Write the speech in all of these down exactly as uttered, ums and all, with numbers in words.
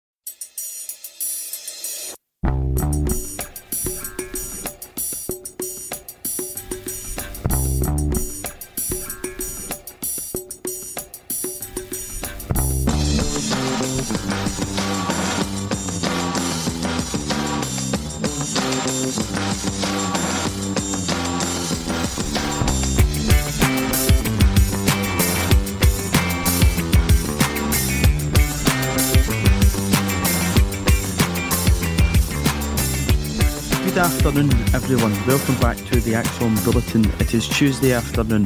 Good afternoon, everyone. Welcome back to the Axon Bulletin. It is Tuesday afternoon.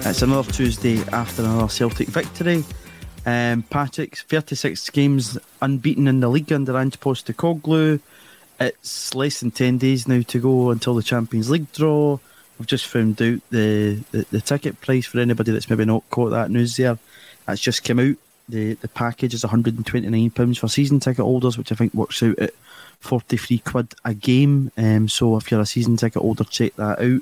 It's another Tuesday after another Celtic victory. Um, Patrick's thirty-six games unbeaten in the league under Ange Postecoglou. It's less than ten days now to go until the Champions League draw. I've just found out the, the, the ticket price for anybody that's maybe not caught that news there. That's just come out. The the package is one hundred twenty-nine pounds for season ticket holders, which I think works out at forty-three quid a game. Um, so if you're a season ticket holder, check that out.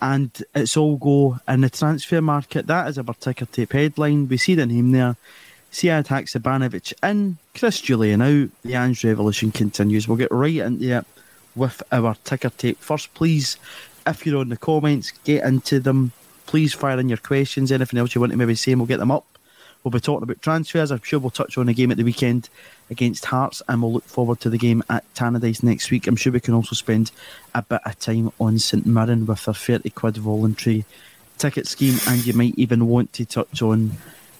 And it's all go in the transfer market. That is our ticker tape headline. We see the name there. Sead Hakšabanović in, Chris Jullien out. The Ange revolution continues. We'll get right into it with our ticker tape. First, please, if you're on the comments, get into them. Please fire in your questions. Anything else you want to maybe say, and we'll get them up. We'll be talking about transfers. I'm sure we'll touch on the game at the weekend against Hearts, and we'll look forward to the game at Tannadice next week. I'm sure we can also spend a bit of time on St Mirren with their thirty quid voluntary ticket scheme, and you might even want to touch on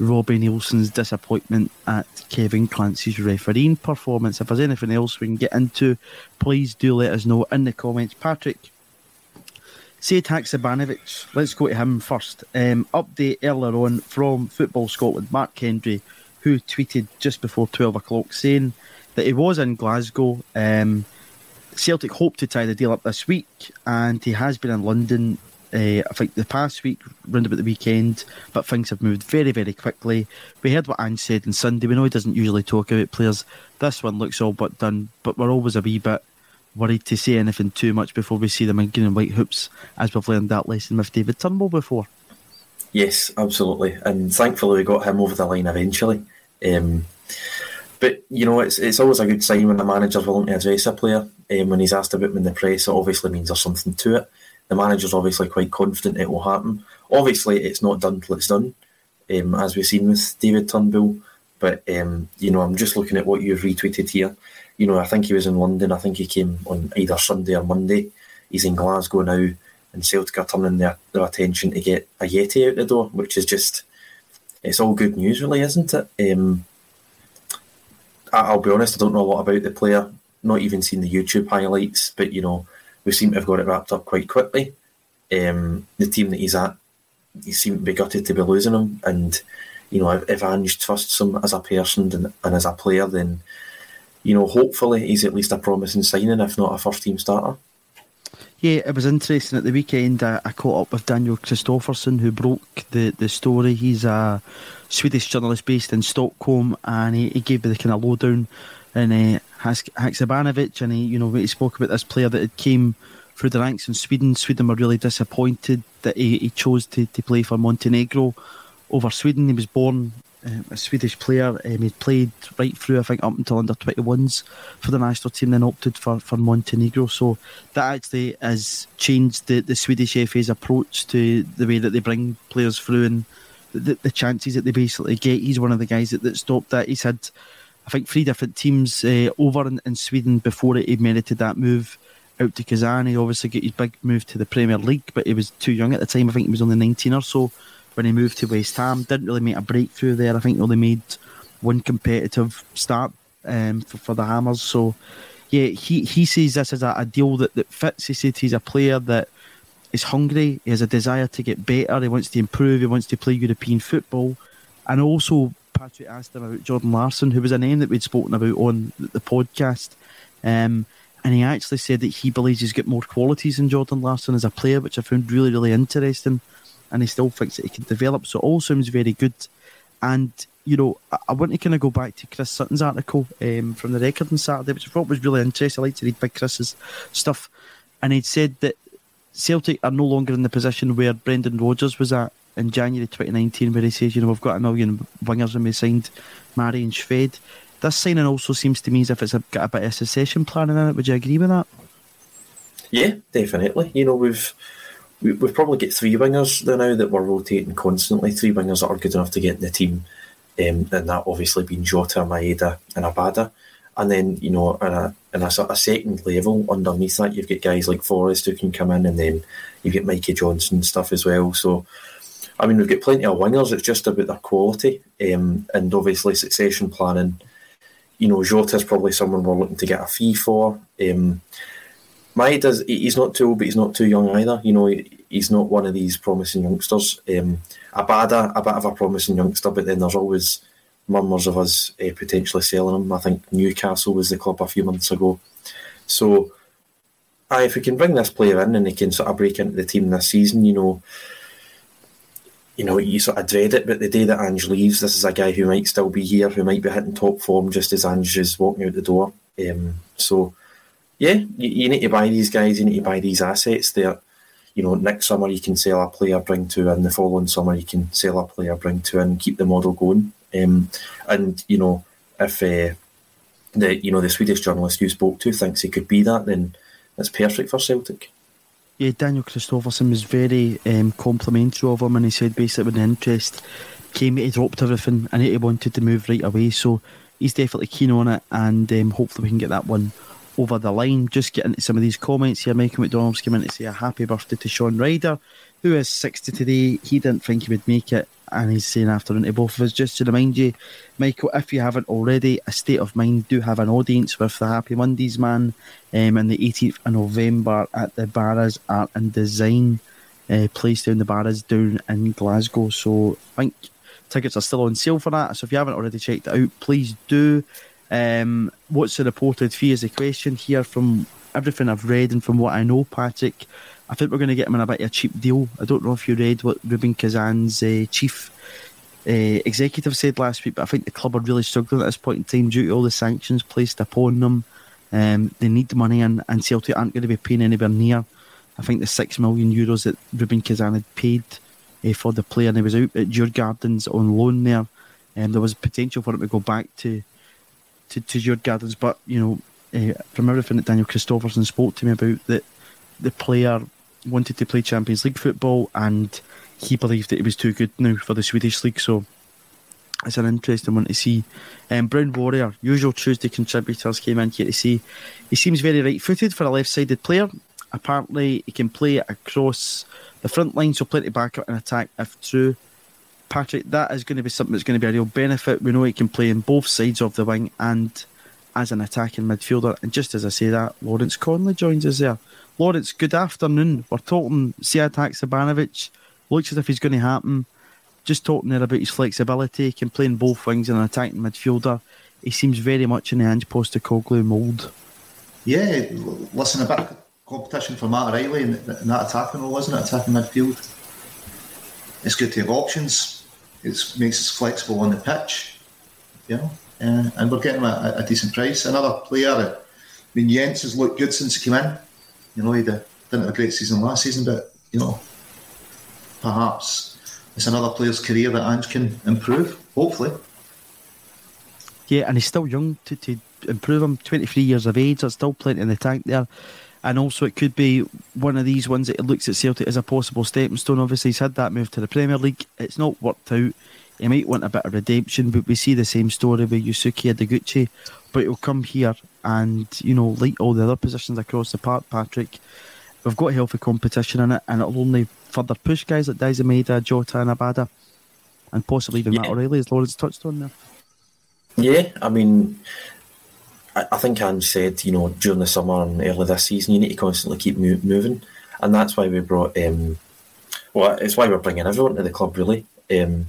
Robbie Nielsen's disappointment at Kevin Clancy's refereeing performance. If there's anything else we can get into, please do let us know in the comments. Patrick, Sead Hakšabanović, let's go to him first. Um, update earlier on from Football Scotland, Mark Hendry, who tweeted just before twelve o'clock saying that he was in Glasgow. Um, Celtic hope to tie the deal up this week, and he has been in London, uh, I think, the past week, round about the weekend, but things have moved very, very quickly. We heard what Ange said on Sunday. We know he doesn't usually talk about players. This one looks all but done, but we're always a wee bit worried to say anything too much before we see them in green and white hoops, as we've learned that lesson with David Turnbull before. Yes, absolutely. And thankfully we got him over the line eventually. Um, but, you know, it's it's always a good sign when a manager's willing to address a player. Um, when he's asked about him in the press, it obviously means there's something to it. The manager's obviously quite confident it will happen. Obviously, it's not done till it's done, um, as we've seen with David Turnbull. But, um, you know, I'm just looking at what you've retweeted here. You know, I think he was in London. I think he came on either Sunday or Monday. He's in Glasgow now, and Celtic are turning their, their attention to get Ajeti out the door, which is just, it's all good news really, isn't it? Um, I'll be honest, I don't know a lot about the player, not even seen the YouTube highlights, but, you know, we seem to have got it wrapped up quite quickly. Um, the team that he's at, he seemed to be gutted to be losing him, and, you know, if Ange trusts him as a person and, and as a player, then, you know, hopefully he's at least a promising signing, if not a first-team starter. Yeah, it was interesting at the weekend. I, I caught up with Daniel Kristoffersson, who broke the, the story. He's a Swedish journalist based in Stockholm, and he, he gave me the kind of lowdown on uh, Hakšabanović, and he, you know, he spoke about this player that had came through the ranks in Sweden. Sweden were really disappointed that he, he chose to, to play for Montenegro over Sweden. He was born um, a Swedish player. Um, he'd played right through, I think, up until under twenty-ones for the national team, then opted for, for Montenegro. So that actually has changed the, the Swedish F A's approach to the way that they bring players through and the, the chances that they basically get. He's one of the guys that, that stopped that. He's had, I think, three different teams uh, over in, in Sweden before it, he merited that move out to Kazan. He obviously got his big move to the Premier League, but he was too young at the time. I think he was only nineteen or so when he moved to West Ham. Didn't really make a breakthrough there. I think he only made one competitive start um, for, for the Hammers. So, yeah, he, he sees this as a, a deal that, that fits. He said he's a player that is hungry. He has a desire to get better. He wants to improve. He wants to play European football. And also, Patrick asked him about Jordan Larsson, who was a name that we'd spoken about on the podcast. Um, and he actually said that he believes he's got more qualities than Jordan Larsson as a player, which I found really, really interesting. And he still thinks that he can develop. So it all sounds very good. And, you know, I, I want to kind of go back to Chris Sutton's article um, from the Record on Saturday, which I thought was really interesting. I like to read Big Chris's stuff. And he'd said that Celtic are no longer in the position where Brendan Rodgers was at in January twenty nineteen, where he says, you know, we've got a million wingers and we signed Mari and Schved. This signing also seems to me as if it's got a bit of succession planning in it. Would you agree with that? Yeah, definitely. You know, we've... We've probably got three wingers there now that we're rotating constantly, three wingers that are good enough to get in the team, um, and that obviously being Jota, Maeda and Abada. And then, you know, in a, in a, a second level underneath that, you've got guys like Forrest who can come in, and then you've got Mikey Johnson and stuff as well. So, I mean, we've got plenty of wingers, it's just about their quality, um, and obviously succession planning. You know, Jota's probably someone we're looking to get a fee for. Um Maeda's, he's not too old, but he's not too young either. You know, he's not one of these promising youngsters. Um, Abada, a bit of a promising youngster, but then there's always murmurs of us uh, potentially selling him. I think Newcastle was the club a few months ago. So, uh, if we can bring this player in and he can sort of break into the team this season, you know, you know, you sort of dread it, but the day that Ange leaves, this is a guy who might still be here, who might be hitting top form just as Ange is walking out the door. Um, so... Yeah, you, you need to buy these guys, you need to buy these assets. They're, you know, next summer you can sell a player, bring two in, the following summer you can sell a player, bring two in, keep the model going. Um, and, you know, if uh, the you know the Swedish journalist you spoke to thinks he could be that, then that's perfect for Celtic. Yeah, Daniel Kristoffersson was very um, complimentary of him, and he said basically when the interest came, he dropped everything and he wanted to move right away. So he's definitely keen on it, and um, hopefully we can get that one over the line. Just get into some of these comments here. Michael McDonald's came in to say a happy birthday to Sean Ryder, who is sixty today. He didn't think he would make it, and he's saying afternoon to both of us. Just to remind you, Michael, if you haven't already, A State of Mind do have an audience with the Happy Mondays man um, on the eighteenth of November at the Barras Art and Design uh, place down the Barras down in Glasgow. So I think tickets are still on sale for that, so if you haven't already checked it out, please do. Um, what's the reported fee is a question here. From everything I've read and from what I know, Patrick, I think we're going to get him in a bit of a cheap deal. I don't know if you read what Ruben Kazan's uh, chief uh, executive said last week, but I think the club are really struggling at this point in time due to all the sanctions placed upon them. Um, they need money, and, and Celtic aren't going to be paying anywhere near, I think, the six million euros Euros that Ruben Kazan had paid uh, for the player, and he was out at Djurgårdens on loan there, and um, there was potential for him to go back to To, to your gardens, but you know, uh, from everything that Daniel Kristoffersson spoke to me about, that the player wanted to play Champions League football and he believed that he was too good now for the Swedish League, so it's an interesting one to see. Um, Brown Warrior, usual Tuesday contributors, came in here to see he seems very right footed for a left sided player. Apparently, he can play across the front line, so plenty back up and attack if true. Patrick, that is going to be something that's going to be a real benefit. We know he can play on both sides of the wing and as an attacking midfielder. And just as I say that, Lawrence Conley joins us there. Lawrence, good afternoon. We're talking Sead Hakšabanović. Looks as if he's going to happen. Just talking there about his flexibility. He can play on both wings and an attacking midfielder. He seems very much in the Ange Postecoglou mould. Yeah, listen, a bit of competition for Matt O'Riley in that attacking role, isn't it? Attacking midfield. It's good to have options. It makes us flexible on the pitch, you know, uh, and we're getting a, a decent price. Another player, I mean, Jens has looked good since he came in. You know, he did, didn't have a great season last season, but, you know, perhaps it's another player's career that Ange can improve, hopefully. Yeah, and he's still young to, to improve him, twenty-three years of age, there's still plenty in the tank there. And also it could be one of these ones that looks at Celtic as a possible stepping stone. Obviously he's had that move to the Premier League, it's not worked out. He might want a bit of redemption, but we see the same story with Yusuke Adeguchi. But he'll come here and, you know, like all the other positions across the park, Patrick, we've got healthy competition in it, and it'll only further push guys like Daizen Maeda, Jota and Abada, and possibly even yeah. Matt O'Riley, as Lawrence touched on there. Yeah, I mean, I, I think Ange said, you know, during the summer and early this season, you need to constantly keep mo- moving, and that's why we brought, um, well, it's why we're bringing everyone to the club, really. Um,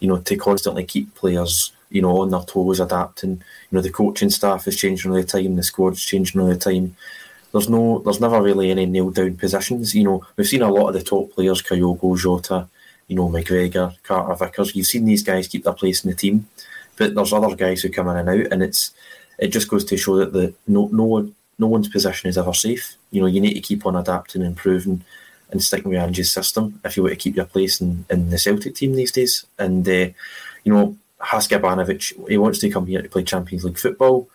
you know, to constantly keep players, you know, on their toes, adapting. You know, the coaching staff is changing all the time, the squad's changing all the time. There's no, there's never really any nailed down positions. You know, we've seen a lot of the top players, Kyogo, Jota, you know, McGregor, Carter, Vickers. You've seen these guys keep their place in the team, but there's other guys who come in and out, and it's, it just goes to show that the no, no, no one's position is ever safe. You know, you need to keep on adapting, improving, and sticking with Ange's system if you want to keep your place in, in the Celtic team these days. And, uh, you know, Hakšabanović, he wants to come here to play Champions League football.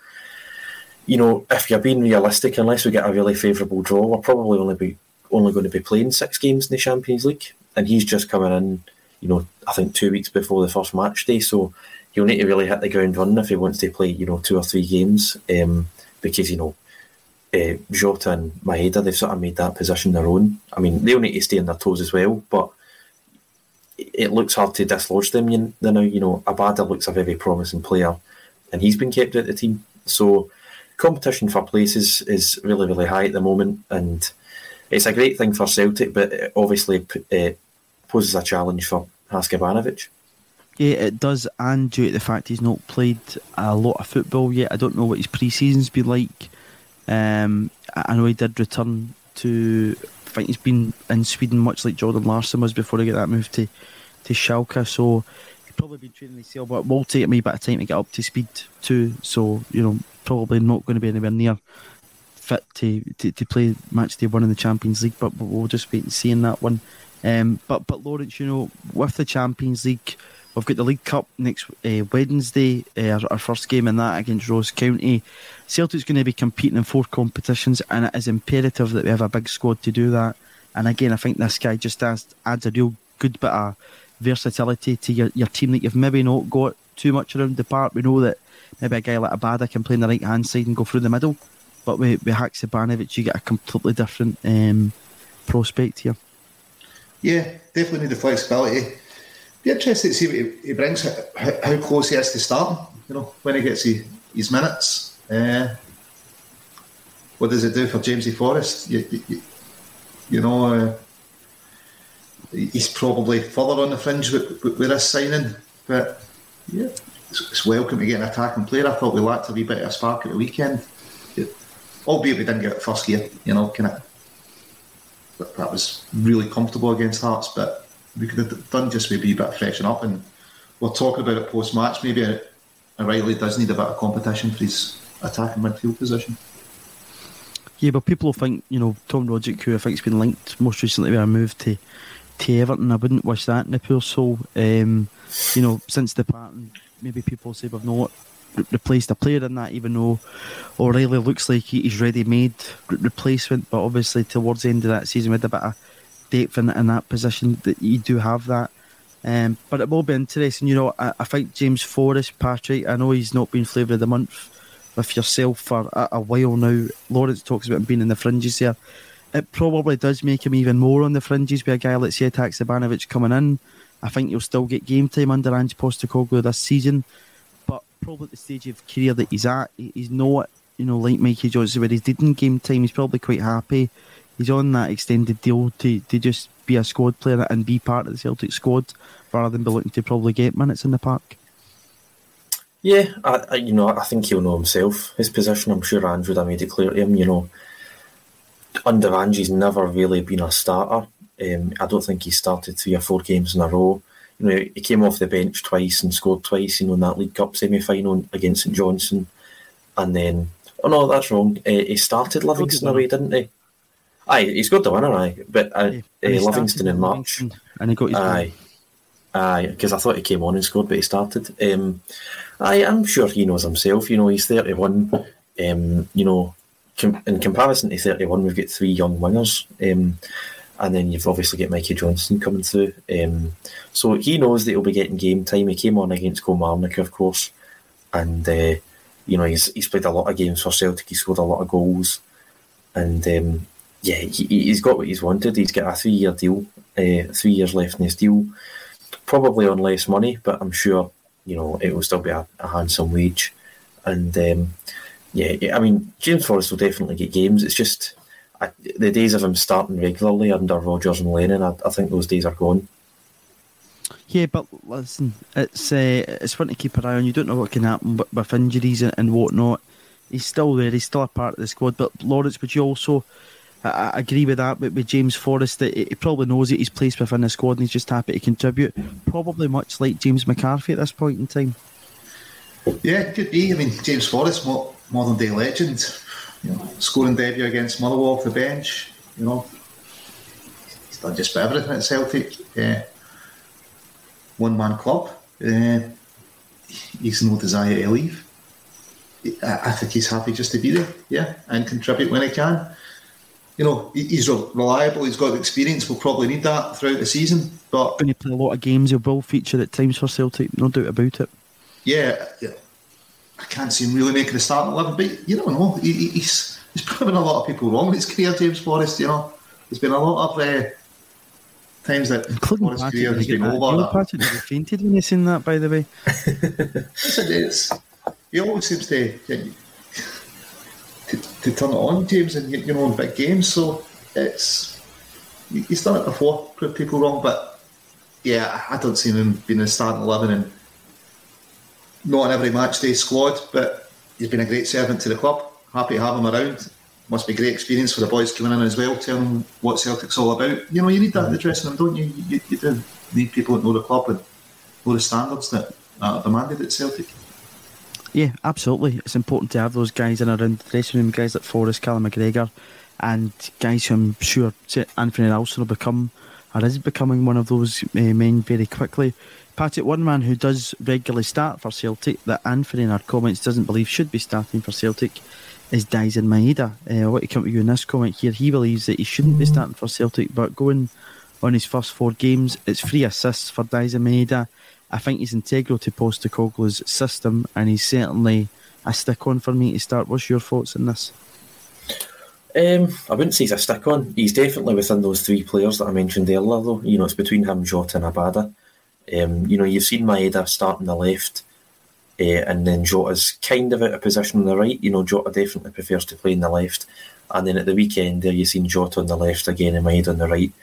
You know, if you're being realistic, unless we get a really favourable draw, we're probably only be only going to be playing six games in the Champions League. And he's just coming in, you know, I think two weeks before the first match day, so he'll need to really hit the ground running if he wants to play, you know, two or three games. Um, because, you know, Uh, Jota and Maeda, they've sort of made that position their own. I mean, they'll need to stay on their toes as well, but it looks hard to dislodge them you know, you know, Abada looks a very promising player, and he's been kept out of the team. So competition for places is really, really high at the moment, and it's a great thing for Celtic, but it obviously uh, poses a challenge for Hakšabanović. Yeah, it does, and due to the fact he's not played a lot of football yet, I don't know what his pre-season's been like. Um, I know he did return to, I think he's been in Sweden much like Jordan Larsson was before he got that move to, to Schalke, so he's probably been training himself, but it will take me a bit of time to get up to speed too, so, you know, probably not going to be anywhere near fit to, to, to play match day one in the Champions League, but, but we'll just wait and see in that one. Um, but, but Lawrence, you know, with the Champions League, we've got the League Cup next uh, Wednesday, uh, our, our first game in that against Ross County. Celtic's going to be competing in four competitions, and it is imperative that we have a big squad to do that. And again, I think this guy just adds, adds a real good bit of versatility to your, your team that you've maybe not got too much around the park. We know that maybe a guy like Abada can play on the right-hand side and go through the middle, but with, with Hakšabanović, you get a completely different um, prospect here. Yeah, definitely need the flexibility. Be interested to see what he, he brings, how, how close he is to starting, you know, when he gets he, his minutes. Uh, what does it do for Jamesy Forrest? You, you, you know, uh, he's probably further on the fringe with, with, with this signing, but yeah, it's, it's welcome to get an attacking player. I thought we lacked a wee bit of a spark at the weekend, it, albeit we didn't get it first year, you know, kind of. That was really comfortable against Hearts, but we could have done just maybe a bit of freshen up, and we'll talk about it post-match. Maybe O'Riley does need a bit of competition for his attacking midfield position. Yeah, but people think, you know, Tom Rodgick, who I think has been linked most recently with a move to, to Everton, I wouldn't wish that in a poor soul. Um, you know, since the pattern, maybe people say we've not re- replaced a player in that, even though O'Riley looks like he's ready-made re- replacement, but obviously towards the end of that season we had a bit of depth in, in that position that you do have that, um, but it will be interesting. You know, I, I think James Forrest, Patrick, I know he's not been flavour of the month with yourself for a, a while now. Lawrence talks about him being in the fringes here. It probably does make him even more on the fringes with a guy like Sead Hakšabanović coming in. I think he'll still get game time under Ange Postecoglou this season, but probably at the stage of career that he's at, he's not, you know, like Mikey Johnson where he's didn't game time. He's probably quite happy he's on that extended deal to, to just be a squad player and be part of the Celtic squad rather than be looking to probably get minutes in the park. Yeah, I, I, you know, I think he'll know himself, his position. I'm sure Ange would have made it clear to him, you know, under Ange he's never really been a starter. Um, I don't think he started three or four games in a row. You know, he came off the bench twice and scored twice, you know, in that League Cup semi-final against St Johnstone. And then, oh no, that's wrong. Uh, he started Livingston away, didn't he? Aye, he's got the winner, aye. But uh, yeah, and uh, Livingston in March. Livingston, and he got his aye. Aye, because I thought he came on and scored, but he started. Um, aye, I'm sure he knows himself. You know, he's thirty-one. Um, you know, com- in comparison to thirty-one, we've got three young wingers. Um, and then you've obviously got Mikey Johnson coming through. Um, so he knows that he'll be getting game time. He came on against Kilmarnock, of course. And, uh, you know, he's he's played a lot of games for Celtic. He scored a lot of goals. And, um, yeah, he, he's got what he's wanted. He's got a three-year deal, uh, three years left in his deal. Probably on less money, but I'm sure, you know, it will still be a, a handsome wage. And, um, yeah, I mean, James Forrest will definitely get games. It's just I, the days of him starting regularly under Rodgers and Lennon, I, I think those days are gone. Yeah, but listen, it's uh, it's one to keep an eye on. You don't know what can happen with injuries and, and whatnot. He's still there. He's still a part of the squad. But, Lawrence, would you also... I agree with that, but with James Forrest, that he probably knows that he's placed within the squad and he's just happy to contribute, probably much like James McCarthy at this point in time. Yeah, could be. I mean, James Forrest, modern day legend, you know, scoring debut against Motherwell off the bench, you know, he's done just about everything at Celtic. Yeah. One man club, uh, he's no desire to leave. I think he's happy just to be there, yeah, and contribute when he can. You know, he's reliable, he's got experience, we'll probably need that throughout the season. But when you play a lot of games, he will feature at times for Celtic, no doubt about it. Yeah, I can't see him really making a start at eleven, but you don't know, he, he's, he's proven a lot of people wrong in his career, James Forrest, you know. There's been a lot of uh, times that including Forrest's career has been over. Patrick never fainted when you seen that, by the way. Yes, it is. He always seems to... Yeah, To, to turn it on, James, and you know, in big games. So it's he's done it before, proved people wrong. But yeah, I don't see him being a starting eleven and not in every match day squad. But he's been a great servant to the club. Happy to have him around. Must be great experience for the boys coming in as well. Tell them what Celtic's all about. You know, you need that in the dressing room, don't you? You, you do need people that know the club and know the standards that are demanded at Celtic. Yeah, absolutely. It's important to have those guys in around the dressing room, guys like Forrest, Callum McGregor, and guys who I'm sure Anthony Nelson will become, or is becoming one of those uh, men very quickly. Patrick, one man who does regularly start for Celtic, that Anthony in our comments doesn't believe should be starting for Celtic, is Daizen Maeda. Uh, I want to come to you in this comment here. He believes that he shouldn't be starting for Celtic, but going on his first four games, it's three assists for Daizen Maeda. I think he's integral to Postecoglou's system, and he's certainly a stick-on for me to start. What's your thoughts on this? Um, I wouldn't say he's a stick-on. He's definitely within those three players that I mentioned earlier, though. You know, it's between him, Jota and Abada. Um, you know, you've seen Maeda start on the left, uh, and then Jota's kind of out of position on the right. You know, Jota definitely prefers to play on the left. And then at the weekend there, you've seen Jota on the left again and Maeda on the right.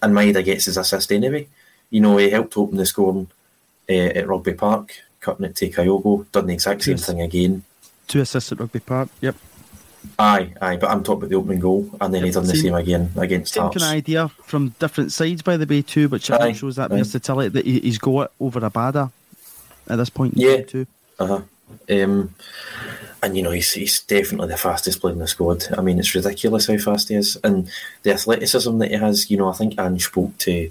And Maeda gets his assist anyway. You know, he helped open the scoring Uh, at Rugby Park, cutting it to Kyogo, done the exact same thing again. Two assists at Rugby Park, yep. Aye, aye, but I'm talking about the opening goal, and then yep, he done the same, same again against Hearts. Same kind of idea from different sides, by the way, too, which aye, shows that aye. versatility that he's got over Abada at this point. Yeah, too. Uh-huh. Um, and, you know, he's, he's definitely the fastest player in the squad. I mean, it's ridiculous how fast he is, and the athleticism that he has, you know, I think Ange spoke to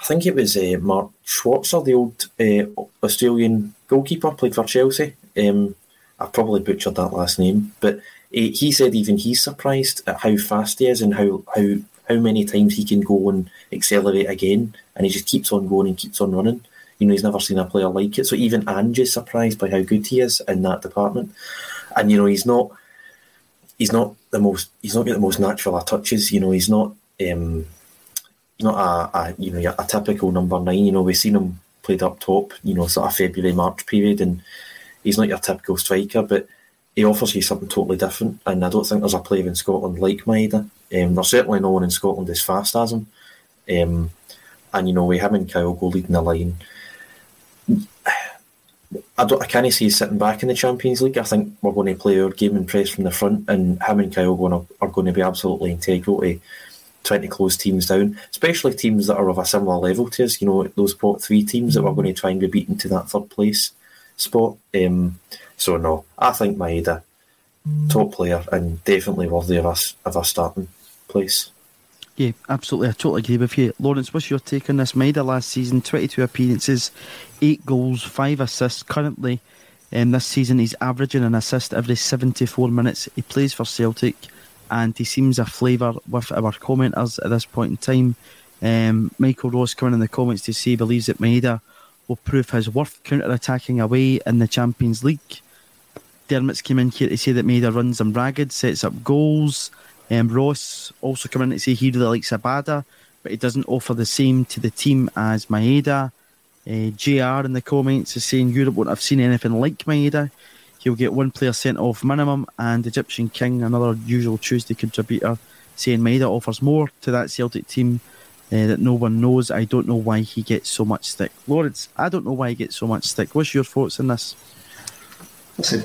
I think it was uh, Mark Schwarzer, the old uh, Australian goalkeeper, played for Chelsea. Um, I probably butchered that last name, but he, he said even he's surprised at how fast he is and how, how how many times he can go and accelerate again, and he just keeps on going and keeps on running. You know, he's never seen a player like it. So even Ange is surprised by how good he is in that department. And you know, he's not he's not the most he's not got the most natural of touches. You know, he's not. Um, Not a, a you know a typical number nine. You know, we've seen him played up top, you know, sort of February, March period, and he's not your typical striker, but he offers you something totally different. And I don't think there's a player in Scotland like Maeda. Um, there's certainly no one in Scotland as fast as him. Um, and you know, we him and Kyogo leading the line. I don't I can't see sitting back in the Champions League. I think we're going to play our game and press from the front, and him and Kyogo are, are going to be absolutely integral to trying to close teams down, especially teams that are of a similar level to us, you know, those pot three teams that we're going to try and be beaten to that third place spot. Um, so no, I think Maeda, top player and definitely worthy of us of a starting place. Yeah, absolutely. I totally agree with you. Lawrence, what's your take on this? Maeda last season, twenty-two appearances, eight goals, five assists. Currently, um, this season, he's averaging an assist every seventy-four minutes. He plays for Celtic, and he seems a flavour with our commenters at this point in time. Um, Michael Ross coming in the comments to say he believes that Maeda will prove his worth counter-attacking away in the Champions League. Dermot's came in here to say that Maeda runs them ragged, sets up goals. Um, Ross also come in to say he really likes Abada, but he doesn't offer the same to the team as Maeda. Uh, J R in the comments is saying Europe won't have seen anything like Maeda. He'll get one player sent off minimum, and Egyptian King, another usual Tuesday contributor, saying Maeda offers more to that Celtic team uh, that no one knows. I don't know why he gets so much stick. Lawrence, I don't know why he gets so much stick. What's your thoughts on this? Listen,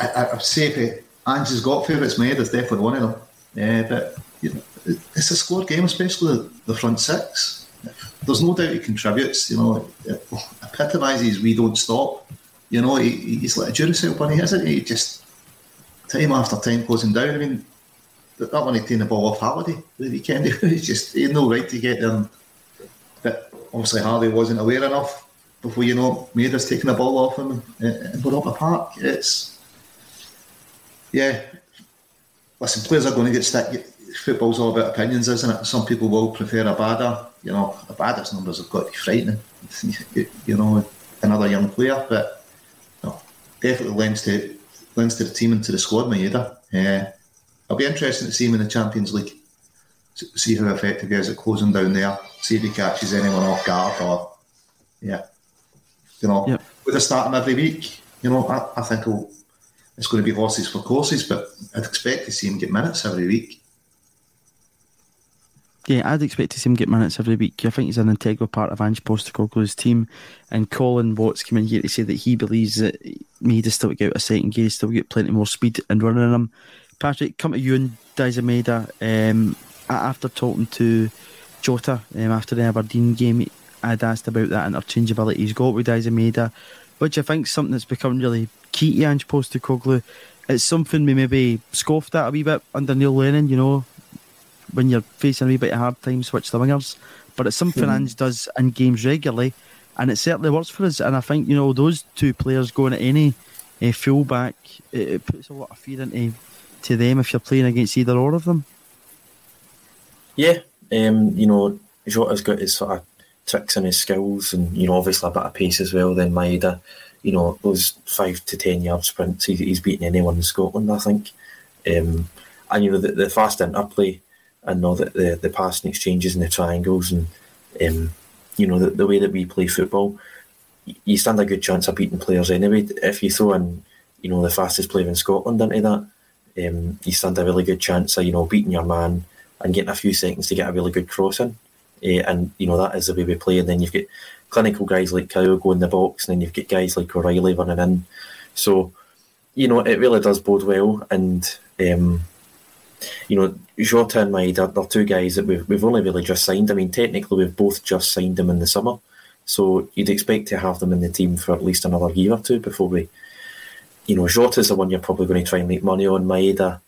I would say if it, Ange's got favourites, Maeda's definitely one of them. Yeah, but you know, it's a squad game, especially the, the front six. There's no doubt he contributes. You know, it epitomises we don't stop. You know, he, he's like a Duracell bunny, isn't he? Just time after time goes him down. I mean, that one he taking the ball off Halliday the weekend. He's just he had no right to get them. But obviously Harley wasn't aware enough. Before you know, Maeda's taking the ball off him and we're up the park. It's yeah. Listen, players are going to get stick. Football's all about opinions, isn't it? Some people will prefer Abada. You know, Abada's numbers have got to be frightening. You know, another young player, but no, definitely lends to lends to the team and to the squad, Maeda. Yeah. It'll be interesting to see him in the Champions League. See how effective he is at closing down there. See if he catches anyone off guard or, yeah. You know, yep. With a start him every week, you know, I, I think he'll... It's going to be horses for courses, but I'd expect to see him get minutes every week. Yeah, I'd expect to see him get minutes every week. I think he's an integral part of Ange Postecoglou's team. And Colin Watts came in here to say that he believes that Maeda's still get out of second gear, still get plenty more speed and running in him. Patrick, come to you and Daizen Maeda. Um, after talking to Jota um, after the Aberdeen game, I'd asked about that interchangeability he's got with Daizen Maeda, which I think is something that's become really key to Ange Postecoglou. It's something we maybe scoffed at a wee bit under Neil Lennon, you know, when you're facing a wee bit of hard time, switch the wingers. But it's something mm. Ange does in games regularly, and it certainly works for us. And I think, you know, those two players going at any uh, fullback, it, it puts a lot of fear into to them if you're playing against either or of them. Yeah, um, you know, Jota's got his sort of tricks and his skills, and, you know, obviously a bit of pace as well. Then Maeda, you know, those five to ten yard sprints, he's beaten anyone in Scotland, I think. Um, and, you know, the, the fast interplay and all the, the, the passing exchanges and the triangles and, um, you know, the, the way that we play football, you stand a good chance of beating players anyway. If you throw in, you know, the fastest player in Scotland into that, um, you stand a really good chance of, you know, beating your man and getting a few seconds to get a really good cross in. Uh, and, you know, that is the way we play. And then you've got clinical guys like Kyogo in the box, and then you've got guys like O'Riley running in. So, you know, it really does bode well. And, um, you know, Jota and Maeda, they're two guys that we've, we've only really just signed. I mean, technically, we've both just signed them in the summer. So you'd expect to have them in the team for at least another year or two before we... You know, Jota's the one you're probably going to try and make money on. Maeda,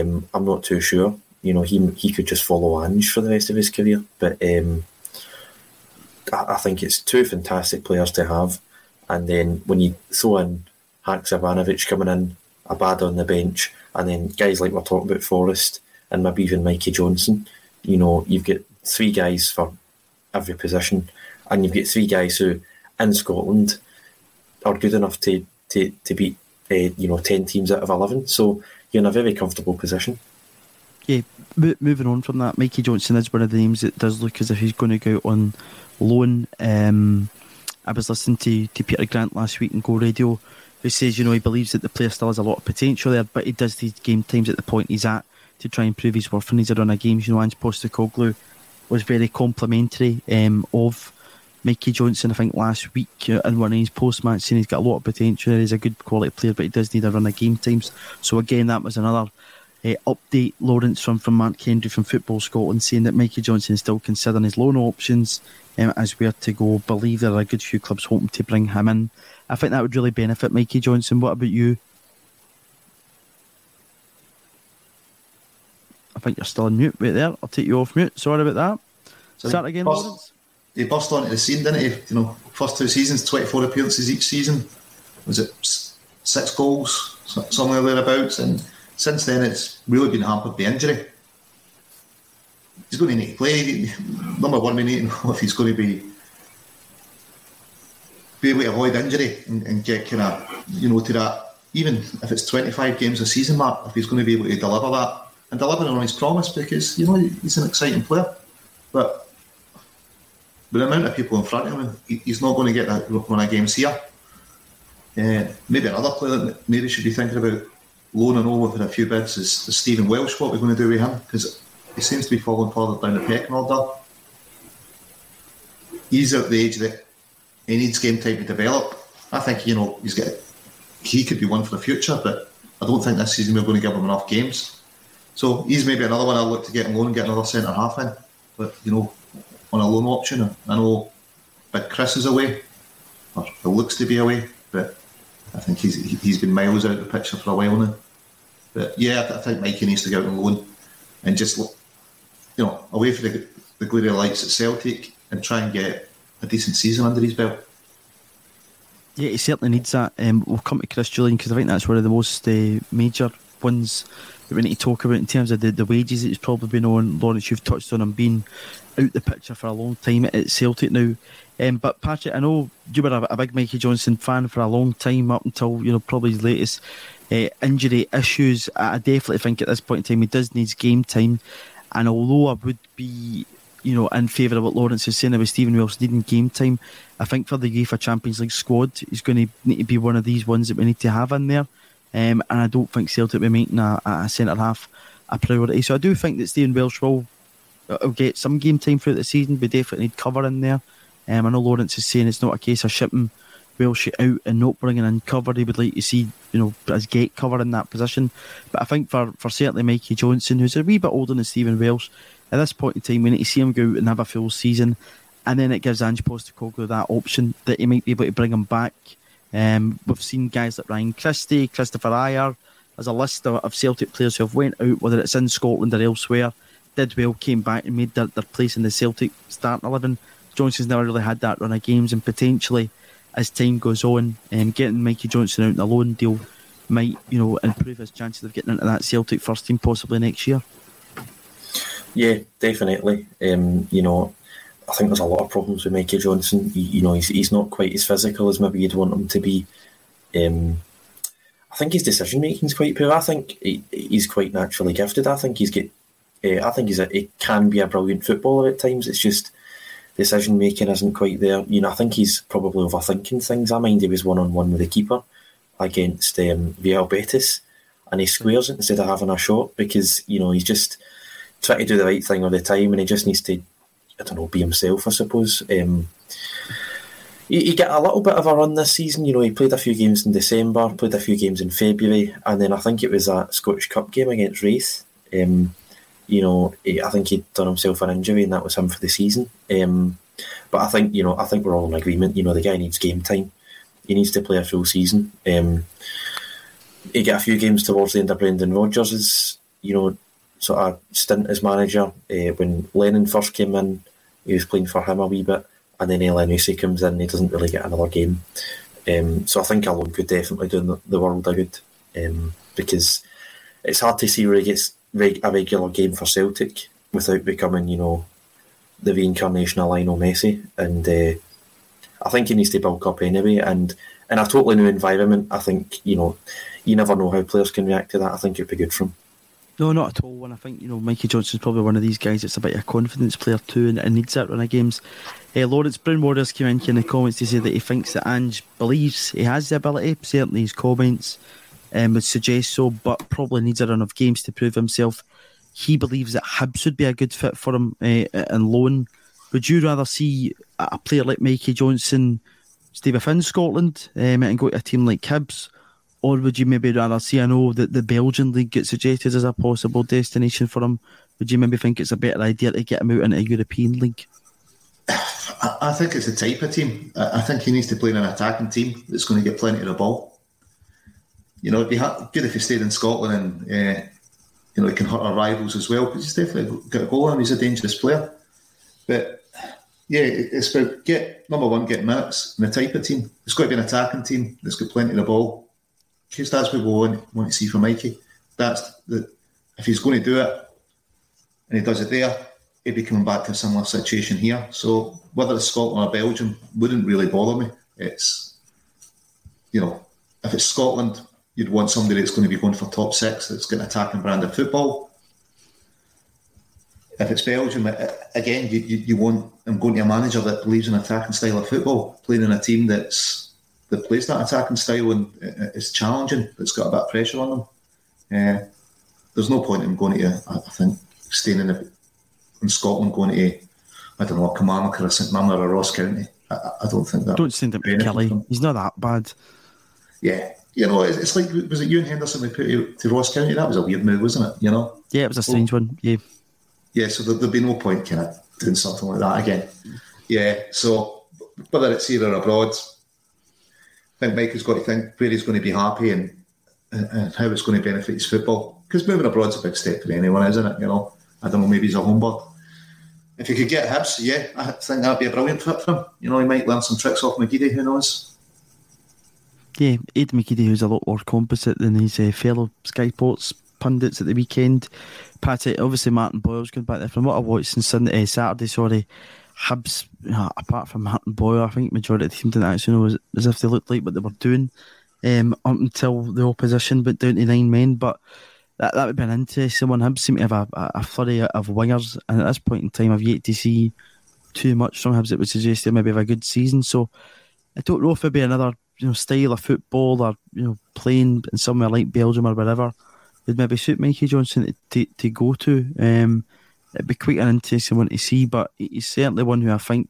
um, I'm not too sure. You know, he he could just follow Ange for the rest of his career. But um, I, I think it's two fantastic players to have. And then when you throw in Hakšabanović coming in, Abada on the bench, and then guys like we're talking about, Forrest, and maybe even Mikey Johnson, you know, you've got three guys for every position. And you've got three guys who, in Scotland, are good enough to, to, to beat, uh, you know, ten teams out of eleven. So you're in a very comfortable position. Yeah, moving on from that, Mikey Johnson is one of the names that does look as if he's going to go out on loan. Um, I was listening to, to Peter Grant last week on Go Radio, who says, you know, he believes that the player still has a lot of potential there, but he does these game times at the point he's at to try and prove his worth, and he's a run of games. You know, Ange Postecoglou was very complimentary um, of Mikey Johnson, I think, last week in one of his post-match, saying he's got a lot of potential, he's a good quality player, but he does need a run of game times. So again, that was another... Uh, update, Lawrence, from, from Mark Kendry from Football Scotland, saying that Mikey Johnson is still considering his loan options um, as where to go. Believe there are a good few clubs hoping to bring him in. I think that would really benefit Mikey Johnson. What about you? I think you're still on mute. Wait there, I'll take you off mute. Sorry about that. So Start again, burst, Lawrence. He burst onto the scene, didn't he? You know, first two seasons, twenty-four appearances each season. Was it six goals, somewhere thereabouts? And since then, it's really been hampered by injury. He's going to need to play. Number one, we need to know if he's going to be be able to avoid injury and, and get kind of, you know, to that, even if it's twenty-five games a season mark, if he's going to be able to deliver that and deliver on his promise, because, you know, he's an exciting player. But with the amount of people in front of him, he's not going to get that run of games here. Uh, maybe another player that maybe should be thinking about loaning over for a few bids is, is Stephen Welsh. What we're going to do with him, because he seems to be falling further down the pecking order. He's at the age that he needs game time to develop. I think, you know, he's got, he could be one for the future, but I don't think this season we're going to give him enough games. So he's maybe another one I'll look to get on loan and get another centre half in, but, you know, on a loan option. I know Big Chris is away, or he looks to be away, but I think he's he's been miles out of the picture for a while now. But yeah, I think Mikey needs to get out on loan and just, you know, away from the, the glory lights at Celtic and try and get a decent season under his belt. Yeah, he certainly needs that. Um, we'll come to Chris Jullien, because I think that's one of the most uh, major ones that we need to talk about in terms of the, the wages that he's probably been on. Lawrence, you've touched on him being out the picture for a long time at Celtic now. Um, but Patrick, I know you were a, a big Mikey Johnson fan for a long time, up until, you know, probably his latest uh, injury issues. I definitely think at this point in time he does need game time. And although I would be, you know, in favour of what Lawrence is saying about Stephen Welsh needing game time, I think for the UEFA Champions League squad, he's going to need to be one of these ones that we need to have in there. Um, and I don't think Celtic will be making a, a centre-half a priority. So I do think that Stephen Welsh will, will get some game time throughout the season. We definitely need cover in there. Um, I know Lawrence is saying it's not a case of shipping Welsh out and not bringing in cover. He would like to see, you know, us get cover in that position. But I think for, for certainly Mikey Johnson, who's a wee bit older than Stephen Welsh, at this point in time, we need to see him go out and have a full season. And then it gives Ange Postecoglou that option that he might be able to bring him back. Um, we've seen guys like Ryan Christie, Christopher Ayer. There's a list of, of Celtic players who have went out, whether it's in Scotland or elsewhere, did well, came back and made their, their place in the Celtic starting eleven. Johnson's never really had that run of games, and potentially as time goes on, um, getting Mikey Johnson out on a loan deal might, you know, improve his chances of getting into that Celtic first team possibly next year. Yeah, definitely. Um, you know, I think there's a lot of problems with Mikey Johnson. He, you know, he's he's not quite as physical as maybe you'd want him to be. Um, I think his decision making is quite poor. I think he, he's quite naturally gifted. I think he's get. Uh, I think he's a, he can be a brilliant footballer at times. It's just decision making isn't quite there. You know, I think he's probably overthinking things. I mind he was one on one with the keeper against um, Real Betis, and he squares it instead of having a shot, because, you know, he's just trying to do the right thing all the time, and he just needs to, I don't know, be himself, I suppose. Um, he, he got a little bit of a run this season. You know, he played a few games in December, played a few games in February, and then I think it was that Scottish Cup game against Wraith. Um, You know, I think he'd done himself an injury, and that was him for the season. Um, but I think, you know, I think we're all in agreement. You know, the guy needs game time. He needs to play a full season. Um, he got a few games towards the end of Brendan Rodgers' you know, sort of stint as manager. Uh, when Lennon first came in, he was playing for him a wee bit, and then Neil Lennon comes in, he doesn't really get another game. Um, so I think alone could definitely do the world a good, um, because it's hard to see where he gets a regular game for Celtic without becoming, you know, the reincarnation of Lionel Messi. And uh, I think he needs to bulk up anyway. And in a totally new environment, I think, you know, you never know how players can react to that. I think it'd be good for him. No, not at all. And I think, you know, Mikey Johnson's probably one of these guys that's a bit of a confidence player too, and, and needs that run of games. Uh, Lawrence Brown Waters came in here in the comments to say that he thinks that Ange believes he has the ability. Certainly his comments Um, would suggest so, but probably needs a run of games to prove himself. He believes that Hibs would be a good fit for him uh, and loan. Would you rather see a player like Mikey Johnson stay within Scotland um, and go to a team like Hibs, or would you maybe rather see, I know that the Belgian league gets suggested as a possible destination for him, would you maybe think it's a better idea to get him out into a European league? I think it's the type of team. I think he needs to play in an attacking team that's going to get plenty of the ball. You know, it'd be good if he stayed in Scotland and uh, you know, it can hurt our rivals as well, because he's definitely got a goal on him. He's a dangerous player. But yeah, it's about get number one, get minutes and the type of team. It's got to be an attacking team that's got plenty of the ball, because that's what we want, want to see from Mikey. That's the, if he's going to do it and he does it there, he'd be coming back to a similar situation here. So whether it's Scotland or Belgium wouldn't really bother me. It's, you know, if it's Scotland, you'd want somebody that's going to be going for top six, that's got an attacking brand of football. If it's Belgium, again, you, you, you want him going to a manager that believes in attacking style of football, playing in a team that's that plays that attacking style and is challenging, that's got a bit of pressure on them. Uh, there's no point in him going to, I think, staying in, the, in Scotland, going to, I don't know, a Kilmarnock or a St Mirren or a Ross County. I, I don't think that... Don't send him to Kelly. He's not that bad. Yeah. You know, it's like, was it you and Henderson we put you to Ross County? That was a weird move, wasn't it? You know? Yeah, it was a strange oh. one. Yeah. Yeah, so there, there'd be no point kind of doing something like that again. Yeah, so whether it's here or abroad, I think Mike has got to think where he's going to be happy and, and, and how it's going to benefit his football. Because moving abroad's a big step for anyone, isn't it? You know, I don't know, maybe he's a homebird. If he could get Hibs, yeah, I think that'd be a brilliant fit for him. You know, he might learn some tricks off McGeady, who knows? Yeah, Aidan McGeady, who's a lot more competent than his uh, fellow Sky Sports pundits at the weekend. Patty, obviously Martin Boyle's going back there. From what I watched on Sunday, uh, Saturday, sorry, Hibs, uh, apart from Martin Boyle, I think majority of the team didn't actually know as if they looked like what they were doing um, up until the opposition, but down to nine men. But that, that would be an interesting one. Hibs seem to have a, a flurry of wingers, and at this point in time, I've yet to see too much from Hibs that would suggest they maybe have a good season. So I don't know if it'd be another, you know, style of football or, you know, playing in somewhere like Belgium or wherever would maybe suit Mikey Johnson to, to go to. Um, it'd be quite an interesting one to see, but he's certainly one who I think...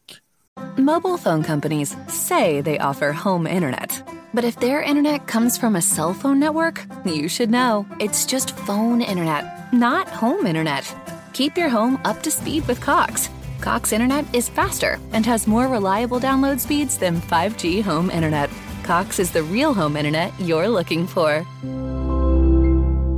Mobile phone companies say they offer home internet. But if their internet comes from a cell phone network, you should know. It's just phone internet, not home internet. Keep your home up to speed with Cox. Cox internet is faster and has more reliable download speeds than five G home internet. Cox is the real home internet you're looking for.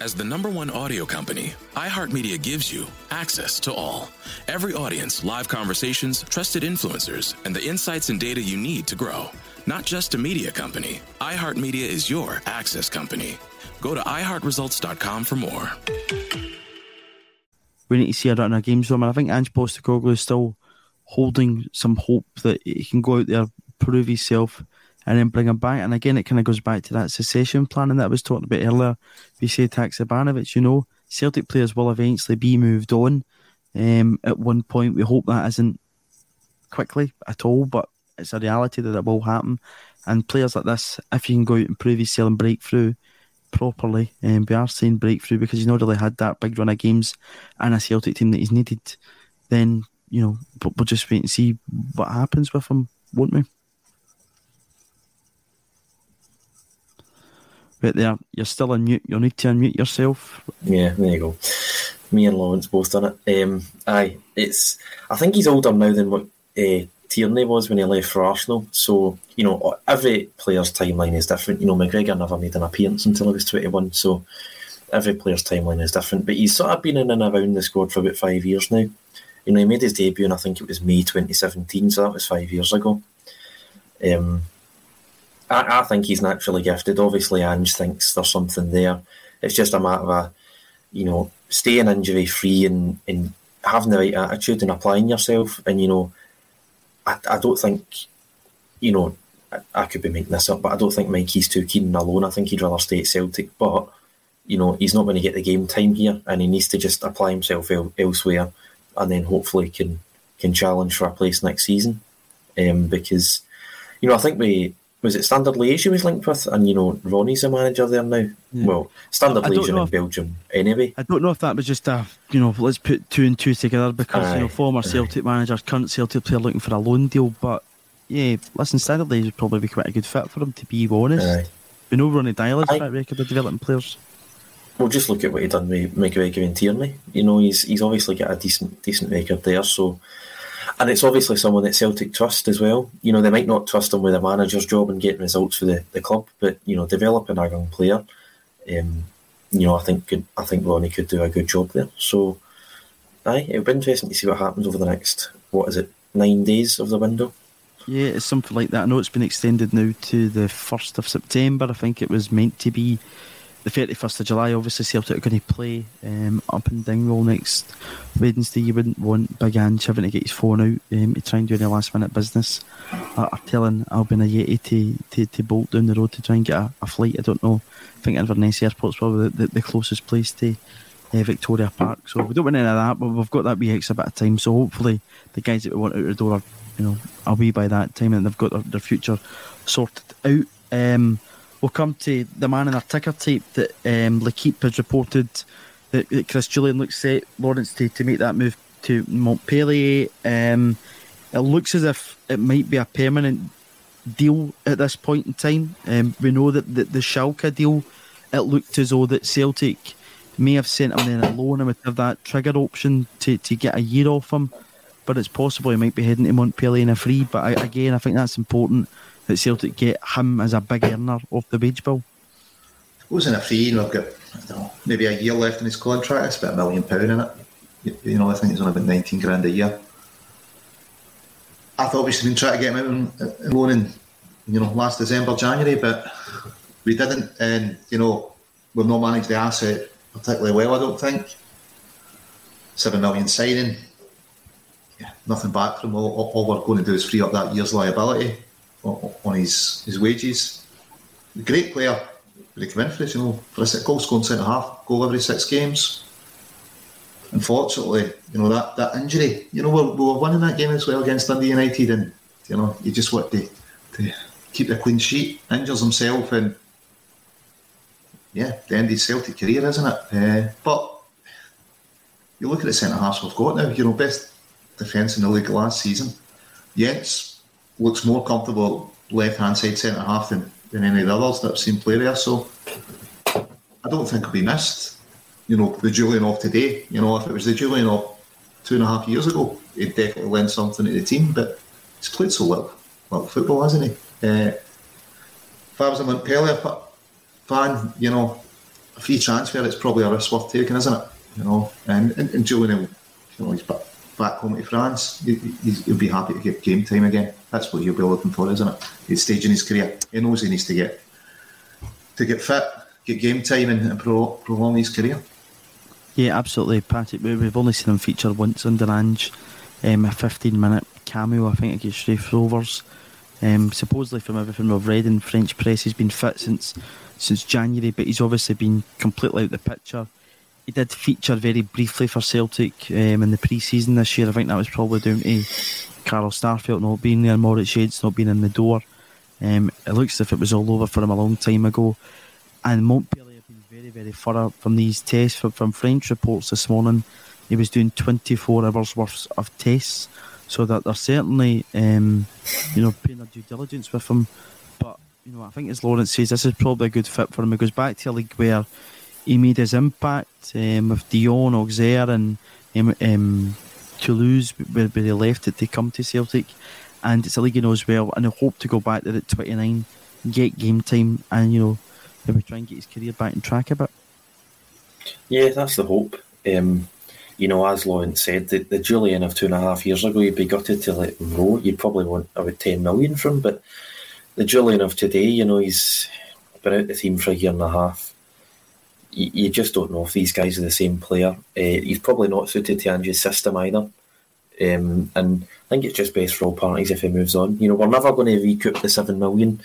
As the number one audio company, iHeartMedia gives you access to all. Every audience, live conversations, trusted influencers, and the insights and data you need to grow. Not just a media company, iHeartMedia is your access company. Go to i heart results dot com for more. We need to see a run of games from, and I think Ange Postecoglou is still holding some hope that he can go out there, prove himself, and then bring him back. And again, it kind of goes back to that succession planning that I was talking about earlier. We say Hakšabanović, you know, Celtic players will eventually be moved on um, at one point. We hope that isn't quickly at all, but it's a reality that it will happen. And players like this, if you can go out and prove yourself and breakthrough properly, um, we are saying breakthrough because he's not really had that big run of games and a Celtic team that he's needed, then, you know, we'll just wait and see what happens with him, won't we? But there, you're still unmute. You'll need to unmute yourself. Yeah, there you go. Me and Lawrence both done it. Um, aye, it's. I think he's older now than what uh, Tierney was when he left for Arsenal. So, you know, every player's timeline is different. You know, McGregor never made an appearance until he was twenty-one. So every player's timeline is different. But he's sort of been in and around the squad for about five years now. You know, he made his debut, and I think it was May twenty seventeen. So that was five years ago. Um. I think he's naturally gifted. Obviously, Ange thinks there's something there. It's just a matter of, a, you know, staying injury-free and, and having the right attitude and applying yourself. And, you know, I, I don't think, you know, I, I could be making this up, but I don't think Mikey's too keen alone. I think he'd rather stay at Celtic, but you know, he's not going to get the game time here, and he needs to just apply himself el- elsewhere, and then hopefully can can challenge for a place next season. Um, because you know, I think we was it Standard Liege he was linked with, and you know, Ronnie's a manager there now. Yeah. Well, Standard Liege in if, Belgium, anyway. I don't know if that was just a you know, let's put two and two together because aye, you know, former Celtic aye. manager, current Celtic player looking for a loan deal, but. Yeah, listen, Standard Liege would probably be quite a good fit for him, to be honest. Aye. We know Ronnie Dyler's track record of developing players. Well, just look at what he done with McGregor and Tierney. You know, he's he's obviously got a decent decent record there. So, and it's obviously someone that Celtic trust as well. You know, they might not trust him with a manager's job and getting results for the, the club, but you know, developing a young player, um, you know, I think could, I think Ronnie could do a good job there. So, aye, it'll be interesting to see what happens over the next what is it nine days of the window. Yeah, it's something like that. I know it's been extended now to the first of September. I think it was meant to be the thirty-first of July. Obviously, Celtic are going to play um, up in Dingwall next Wednesday. You wouldn't want Big Ange having to get his phone out um, to try and do any last-minute business. Uh, I'm telling Albin Ajeti to, to, to bolt down the road to try and get a, a flight. I don't know. I think Inverness Airport's probably the, the closest place to Uh, Victoria Park, so we don't want any of that, but we've got that wee extra bit of time, so hopefully the guys that we want out the door are, you know, away by that time and they've got their, their future sorted out. Um, we'll come to the man in our ticker tape that um, L'Equipe has reported that, that Chris Jullien looks set Lawrence to, to make that move to Montpellier. Um, it looks as if it might be a permanent deal at this point in time. Um, we know that the, the Schalke deal, it looked as though that Celtic may have sent him there alone and would have that trigger option to, to get a year off him, but it's possible he might be heading to Montpellier in a free. But I, again, I think that's important that Celtic get him as a big earner off the wage bill. He was in a free, you know, I've got I don't know, maybe a year left in his contract. It's about a million pound in it. You, you know, I think it's only about nineteen grand a year. I thought we should have been trying to get him out on loan in, you know, last December, January, but we didn't, and you know, we've not managed the asset particularly well, I don't think. Seven million signing, yeah, nothing back from all, all, all we're going to do is free up that year's liability on, on his, his wages. Great player, but he came in for it, you know, for a goal scoring centre half, goal every six games. Unfortunately, you know, that, that injury, you know, we were, we were winning that game as well against Dundee United, and you know, you just want to, to keep a clean sheet. Injures himself and. Yeah, the end of his Celtic career, isn't it? Uh, but you look at the centre-halves we've got now, you know, best defence in the league last season. Jens looks more comfortable left-hand side centre-half than, than any of the others that I've seen play there, so I don't think he'll be missed. You know, the Jullien off today, you know, if it was the Jullien off two and a half years ago, he'd definitely lend something to the team, but he's played so well, well football, hasn't he? Uh, if I was a Montpellier fan, you know, a free transfer, it's probably a risk worth taking, isn't it? You know, and, and, and Jullien, you know, he's back, back home to France. He, he's, he'll be happy to get game time again. That's what he'll be looking for, isn't it? He's staging his career. He knows he needs to get to get fit, get game time, and, and pro, prolong his career. Yeah, absolutely, Patrick. We've only seen him feature once under Ange, um, a fifteen-minute cameo, I think, against Rafe Rovers. Um, supposedly, from everything we've read in French press, he's been fit since. since January, but he's obviously been completely out of the picture. He did feature very briefly for Celtic um, in the pre-season this year. I think that was probably down to Carl Starfelt not being there, Moritz Shades not being in the door. Um, it looks as if it was all over for him a long time ago. And Montpellier have been very, very far from these tests. From, from French reports this morning, he was doing twenty-four hours worth of tests, so that they're certainly um, you know, paying their due diligence with him. You know, I think as Lawrence says, this is probably a good fit for him. He goes back to a league where he made his impact um, with Dijon, Auxerre and um, um, Toulouse, where, where he left it to come to Celtic. And it's a league he knows well, and he'll hope to go back there at twenty-nine, get game time and, you know, maybe try and get his career back on track a bit. Yeah, that's the hope. Um, you know, as Lawrence said, the, the Jullien of two and a half years ago, you'd be gutted to let him go. You'd probably want about ten million from him, but the Jullien of today, you know, he's been out the team for a year and a half. You, you just don't know if these guys are the same player. Uh, he's probably not suited to Ange's system either. Um, and I think it's just best for all parties if he moves on. You know, we're never going to recoup the seven million,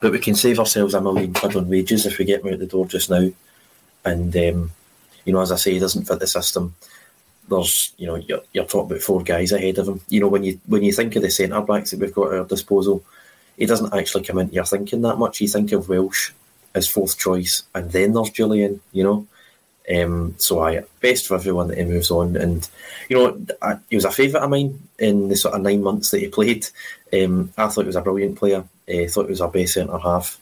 but we can save ourselves a million quid on wages if we get him out the door just now. And, um, you know, as I say, he doesn't fit the system. There's, you know, you're, you're talking about four guys ahead of him. You know, when you when you think of the centre-backs that we've got at our disposal, he doesn't actually come into your thinking that much. You think of Welsh as fourth choice, and then there's Jullien, you know. Um, so I best for everyone that he moves on, and you know I, he was a favourite of mine in the sort of nine months that he played. Um, I thought he was a brilliant player. I uh, thought he was our best centre half.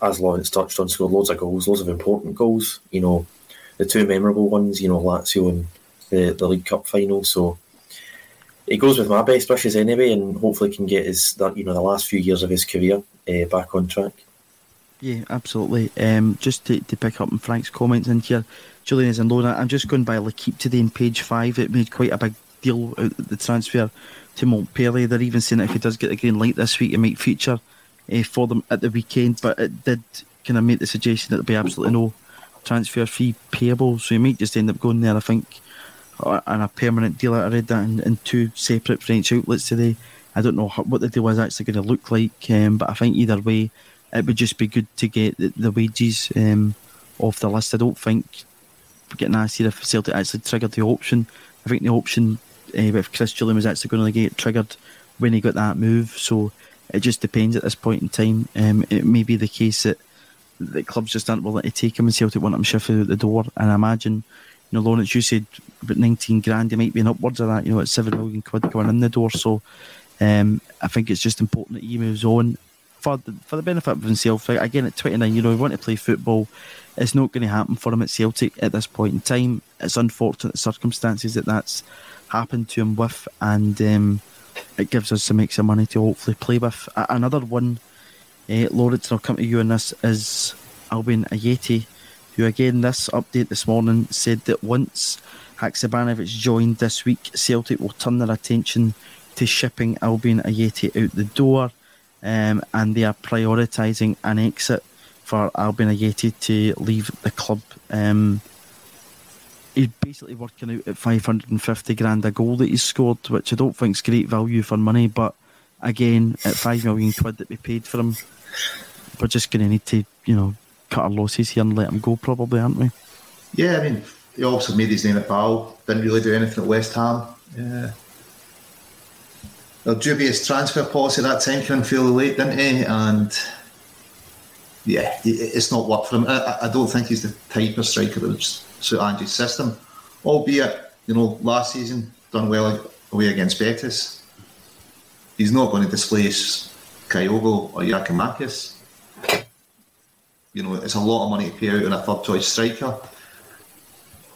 As Lawrence touched on, scored loads of goals, loads of important goals. You know, the two memorable ones. You know, Lazio and the, the League Cup final. So it goes with my best wishes anyway, and hopefully can get his that you know the last few years of his career uh, back on track. Yeah, absolutely. Um, just to, to pick up on Frank's comments in here, Jullien is in loan. I'm just going by L'Équipe today on page five. It made quite a big deal out of the transfer to Montpellier. They're even saying that if he does get the green light this week, it might feature uh, for them at the weekend. But it did kind of make the suggestion that there'll be absolutely no transfer fee payable. So he might just end up going there, I think, on a permanent deal. I read that in, in two separate French outlets today. I don't know how, what the deal is actually going to look like, um, but I think either way, it would just be good to get the, the wages um, off the list. I don't think getting asked here if Celtic actually triggered the option. I think the option uh, with Chris Jullien was actually going to get triggered when he got that move. So it just depends at this point in time. Um, it may be the case that the clubs just aren't willing to take him and Celtic want him shifted out the door. And I imagine, you know, Lawrence, you said about nineteen grand, he might be in upwards of that. You know, it's seven million quid going in the door. So um, I think it's just important that he moves on. For the, for the benefit of himself, again at twenty-nine, you know, he wants to play football. It's not going to happen for him at Celtic at this point in time. It's unfortunate circumstances that that's happened to him with, and um, it gives us some extra money to hopefully play with. Uh, another one, uh, Lawrence, and I'll come to you on this, is Albin Ajeti, who again this update this morning said that once Hakšabanović joined this week, Celtic will turn their attention to shipping Albin Ajeti out the door. Um, and they are prioritising an exit for Albin Ajeti to leave the club. Um, he's basically working out at five hundred fifty grand a goal that he's scored, which I don't think is great value for money, but again, at five million quid that we paid for him, we're just going to need to, you know, cut our losses here and let him go probably, aren't we? Yeah, I mean, he obviously made his name at Ball, didn't really do anything at West Ham. Yeah. Their dubious transfer policy that time came in fairly late, didn't he? And yeah, it's not worked for him. I, I don't think he's the type of striker that would suit Ange's system. Albeit, you know, last season, done well away against Betis. He's not going to displace Kyogo or Giakoumakis. You know, it's a lot of money to pay out on a third-choice striker,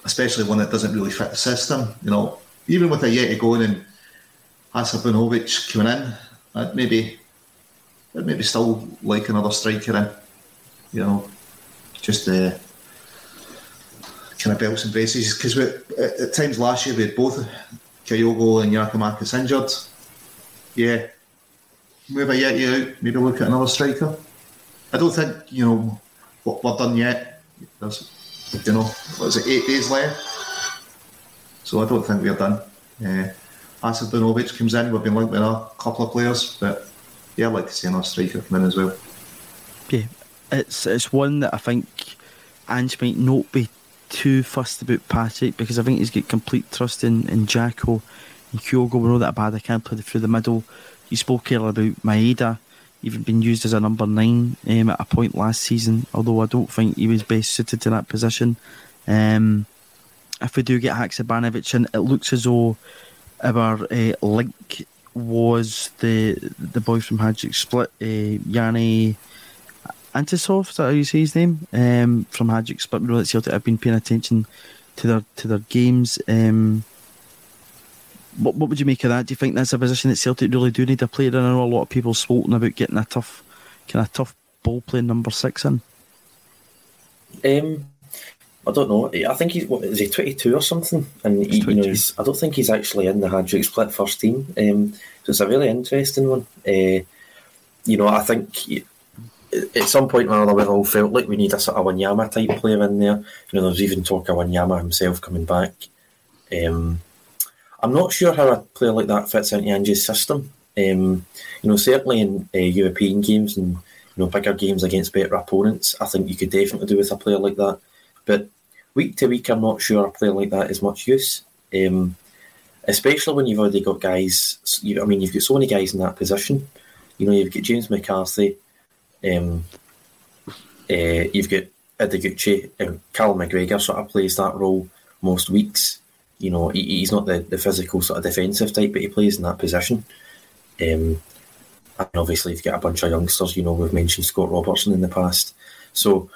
especially one that doesn't really fit the system. You know, even with Ajeti going and Hakšabanović coming in, I'd maybe, I'd maybe still like another striker in, you know, just uh, kind of belts and braces. Because at, at times last year we had both Kyogo and Giakoumakis injured. Yeah, move Ajeti out, maybe look at another striker. I don't think, you know, we're, we're done yet. There's, you know, what is it, eight days left? So I don't think we're done. Yeah. Hakšabanović comes in, we've been linked with a couple of players, but yeah, I'd like to see another striker come in as well. Yeah, it's it's one that I think Ange might not be too fussed about Patrick, because I think he's got complete trust in, in Jaco and Kyogo. We know that Abada can't play through the middle. You spoke earlier about Maeda, even been used as a number nine um, at a point last season, although I don't think he was best suited to that position. Um, if we do get Hakšabanović in, it looks as though our uh, link was the the boy from Hajduk Split, uh, Yanni Antisov, is that how you say his name? Um, from Hajduk Split. We know that Celtic have been paying attention to their to their games. Um, what what would you make of that? Do you think that's a position that Celtic really do need a player in? I know a lot of people spoken about getting a tough kind of tough ball playing number six in. Um. I don't know. I think he's what is he twenty-two or something? And he, you know, he's, I don't think he's actually in the Hajduk Split first team. Um, so it's a really interesting one. Uh, you know, I think he, at some point or another, we've all felt like we need a sort of Wanyama type player in there. You know, there's even talk of Wanyama himself coming back. Um, I'm not sure how a player like that fits into Ange's system. Um, you know, certainly in uh, European games and, you know, bigger games against better opponents, I think you could definitely do with a player like that. But week to week, I'm not sure a player like that is much use, um, especially when you've already got guys. You, I mean, you've got so many guys in that position. You know, you've got James McCarthy, um, uh, you've got Idiguchi, and Callum McGregor sort of plays that role most weeks. You know, he, he's not the, the physical sort of defensive type, but he plays in that position. Um, and obviously you've got a bunch of youngsters. You know, we've mentioned Scott Robertson in the past. So,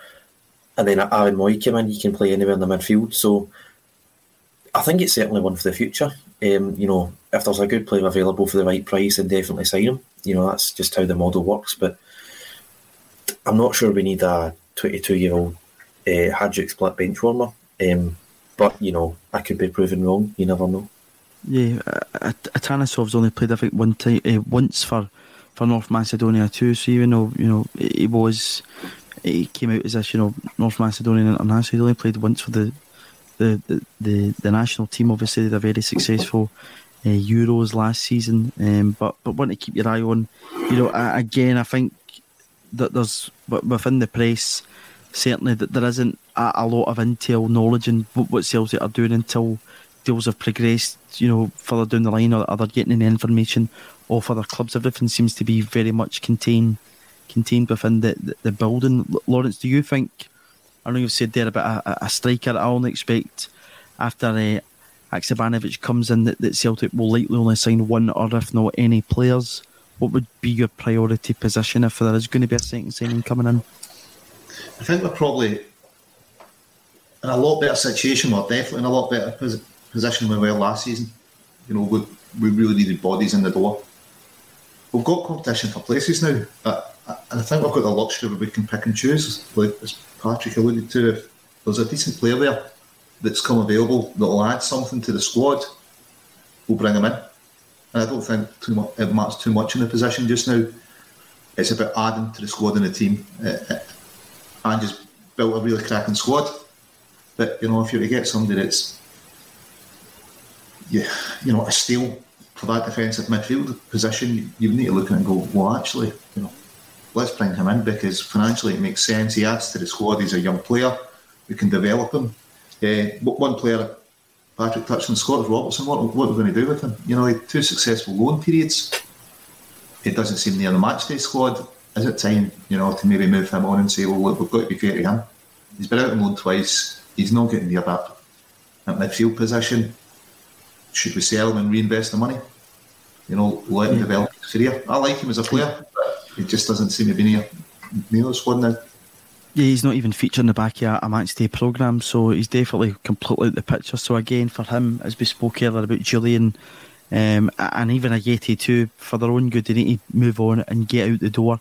and then Aaron Moy came in, he can play anywhere in the midfield. So I think it's certainly one for the future. Um, you know, if there's a good player available for the right price, then definitely sign him. You know, that's just how the model works. But I'm not sure we need a twenty-two-year-old uh, Hajduk Split bench warmer. Um, but, you know, I could be proven wrong. You never know. Yeah, uh, Tanasov's only played, I think, one time, uh, once for, for North Macedonia too. So even though, you know, he was, he came out as this, you know, North Macedonian international, he only played once for the the the, the, the national team. Obviously, they had a very successful uh, Euros last season, um, but but one to keep your eye on. You know, I, again, I think that there's within the press certainly that there isn't a, a lot of intel knowledge in what Celtic are doing until deals have progressed, you know, further down the line, or, or they're getting any information off other clubs. Everything seems to be very much contained contained within the, the, the building. Lawrence, do you think, I know you've said there about a, a striker, I only expect after uh, Hakšabanović comes in that, that Celtic will likely only sign one or if not any players. What would be your priority position if there is going to be a second signing coming in? I think we're probably in a lot better situation, or definitely in a lot better position position we were last season. You know, we we really needed bodies in the door. We've got competition for places now, but, and I think we've got the luxury where we can pick and choose. Like as Patrick alluded to, if there's a decent player there that's come available that'll add something to the squad, we'll bring him in. And I don't think too much, it matters too much in the position just now. It's about adding to the squad and the team, and just built a really cracking squad. But, you know, if you're to get somebody that's Yeah, you know, a steal for that defensive midfield position, you need to look at it and go, well, actually, you know, let's bring him in because financially it makes sense. He adds to the squad. He's a young player. We can develop him. Uh, one player, Patrick touched on, Scott Robertson. What, what are we going to do with him? You know, he had two successful loan periods. It doesn't seem near the matchday squad. Is it time, you know, to maybe move him on and say, well, look, we've got to be fair to him. He's been out on loan twice. He's not getting near that at midfield position. Should we sell him and reinvest the money? You know, let him yeah. develop his career. I like him as a player, but he just doesn't seem to be near, near the squad now. Yeah, he's not even featured in the back of a matchday programme, so he's definitely completely out of the picture. So again, for him, as we spoke earlier about Jullien, um, and even Ajeti too, for their own good, they need to move on and get out the door,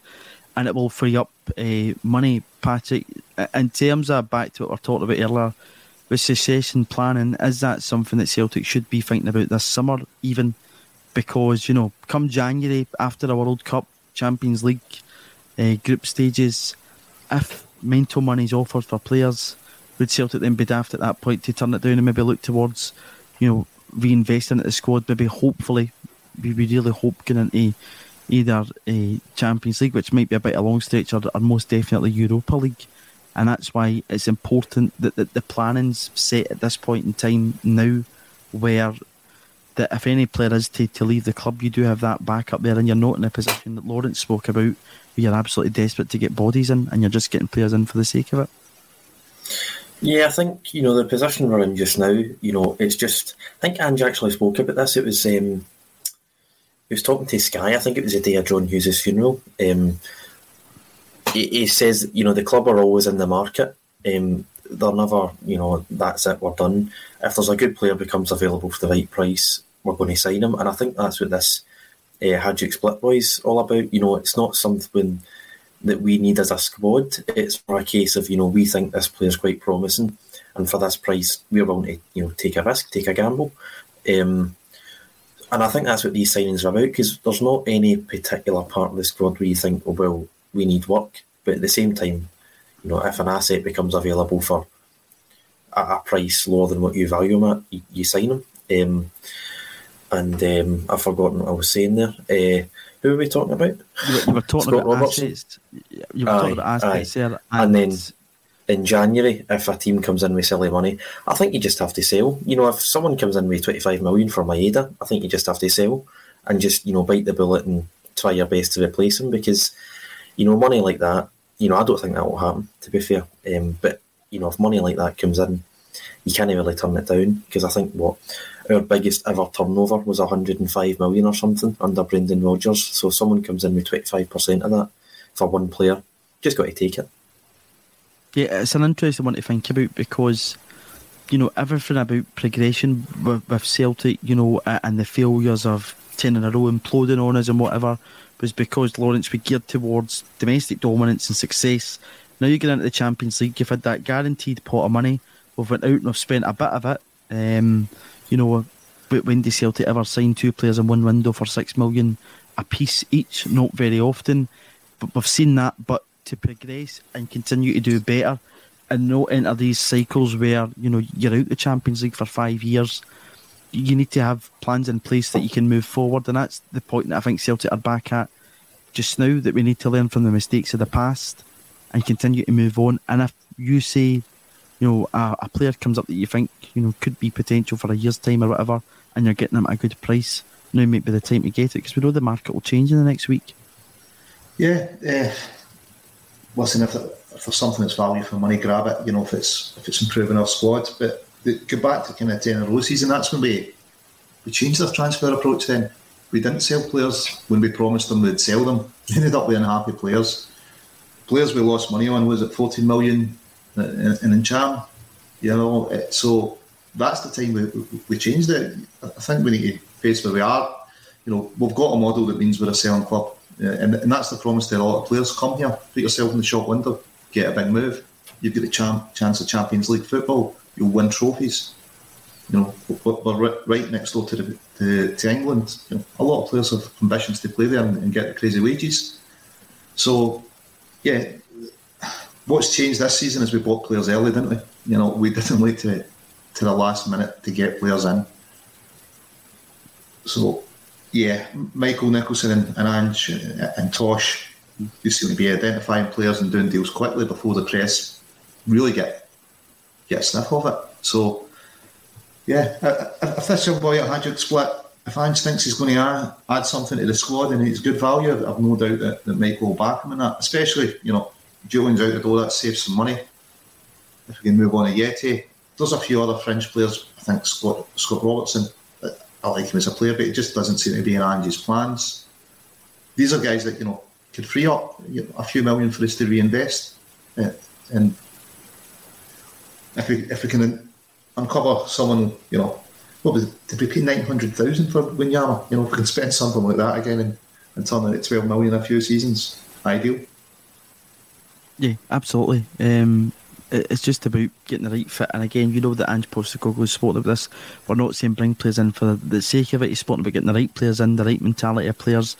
and it will free up uh, money, Patrick. In terms of, back to what we were talking about earlier, with succession planning, is that something that Celtic should be thinking about this summer even? Because, you know, come January, after the World Cup, Champions League, uh, group stages, if mental money is offered for players, would Celtic then be daft at that point to turn it down and maybe look towards, you know, reinvesting into the squad, maybe hopefully, we really hope getting into either a Champions League, which might be a bit of a long stretch, or, or most definitely Europa League. And that's why it's important that, that the planning's set at this point in time now, where that if any player is to, to leave the club, you do have that back up there, and you're not in a position that Lawrence spoke about, where you're absolutely desperate to get bodies in and you're just getting players in for the sake of it. Yeah, I think, you know, the position we're in just now, you know, it's just, I think Ange actually spoke about this. It was um, he was talking to Sky, I think it was the day of John Hughes' funeral. Um He says, you know, the club are always in the market. Um, they're never, you know, that's it, we're done. If there's a good player becomes available for the right price, we're going to sign him. And I think that's what this uh, Hajduk Split boy is all about. You know, it's not something that we need as a squad. It's for a case of, you know, we think this player's quite promising, and for this price, we're willing to, you know, take a risk, take a gamble. Um, and I think that's what these signings are about, because there's not any particular part of the squad where you think, oh, well, we need work. But at the same time, you know, if an asset becomes available for a, a price lower than what you value them at, you, you sign them. Um, and um, I've forgotten what I was saying there. Uh, who were we talking about? You were, you were talking Scott about Robertson. Athletes. You were aye, talking about athletes there. And, and then in January, if a team comes in with silly money, I think you just have to sell. You know, if someone comes in with twenty-five million for Maeda, I think you just have to sell and just, you know, bite the bullet and try your best to replace him, because, you know, money like that, you know, I don't think that will happen, to be fair. Um, but, you know, if money like that comes in, you can't really turn it down, because I think what our biggest ever turnover was one hundred five million or something under Brendan Rodgers. So if someone comes in with twenty-five percent of that for one player, just got to take it. Yeah, it's an interesting one to think about, because, you know, everything about progression with, with Celtic, you know, and the failures of ten in a row imploding on us and whatever, was because, Lawrence, we geared towards domestic dominance and success. Now you get into the Champions League, you've had that guaranteed pot of money. We've went out and we've spent a bit of it. Um, you know, when did Celtic ever sign two players in one window for six million a piece each? Not very often. But we've seen that. But to progress and continue to do better and not enter these cycles where, you know, you're out the Champions League for five years, you need to have plans in place that you can move forward. And that's the point that I think Celtic are back at just now, that we need to learn from the mistakes of the past and continue to move on. And if you say, you know, a, a player comes up that you think, you know, could be potential for a year's time or whatever, and you're getting them at a good price, now might be the time to get it, because we know the market will change in the next week. Yeah, uh, listen, if, it, if there's something that's value for money, grab it, you know, if it's if it's improving our squad. But the, go back to kind of ten in a row season, that's when we, we changed our transfer approach then. We didn't sell players when we promised them we'd sell them. We ended up with unhappy players. Players we lost money on, was it fourteen million? And in charm, you know, so that's the time we, we changed it. I think we need to face where we are. You know, we've got a model that means we're a selling club, and, and that's the promise to a lot of players. Come here, put yourself in the shop window, get a big move. You've got a cham- chance of Champions League football. You'll win trophies. You know, we're right next door to the, to, to England. You know, a lot of players have ambitions to play there and, and get the crazy wages. So, yeah. What's changed this season is we bought players early, didn't we? You know, we didn't wait to to the last minute to get players in. So, yeah, Michael Nicholson and, and Ange and Tosh, they seem to be identifying players and doing deals quickly before the press really get get a sniff of it. So, yeah, if this young boy at Hajduk Split, if Ange thinks he's going to add, add something to the squad and it's good value, I've no doubt that, that Michael will back him in that, especially, you know, Julien's out the door, that saves some money. If we can move on to Yeti, there's a few other French players. I think Scott Scott Robertson, I like him as a player, but it just doesn't seem to be in Ange's plans. These are guys that, you know, could free up a few million for us to reinvest, and if we if we can uncover someone, you know, what was it, did we pay nine hundred thousand for Wanyama? You know, if we can spend something like that again and, and turn it at twelve million in a few seasons, ideal. Yeah, absolutely. Um, it's just about getting the right fit. And again, you know that Ange Postecoglou is sporting about this. We're not saying bring players in for the sake of it. He's sporting about getting the right players in, the right mentality of players.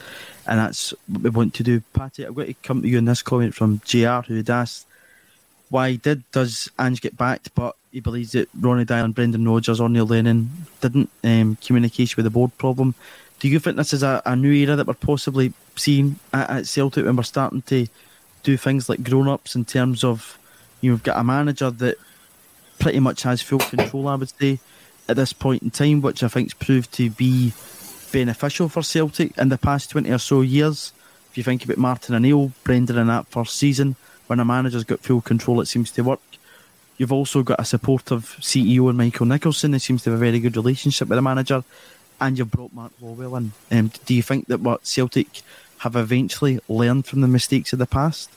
And that's what we want to do. Patty, I'm going to come to you in this comment from J R, who had asked, why did does Ange get backed? But he believes that Ronnie Dyer and Brendan Rodgers or Neil Lennon didn't um, communicate with the board problem. Do you think this is a, a new era that we're possibly seeing at, at Celtic, when we're starting to do things like grown-ups in terms of, you know, we've got a manager that pretty much has full control, I would say, at this point in time, which I think's proved to be beneficial for Celtic in the past twenty or so years. If you think about Martin O'Neill, Brendan in that first season, when a manager's got full control, it seems to work. You've also got a supportive C E O in Michael Nicholson, who seems to have a very good relationship with the manager, and you've brought Mark Lawwell in. Um, do you think that what Celtic have eventually learned from the mistakes of the past?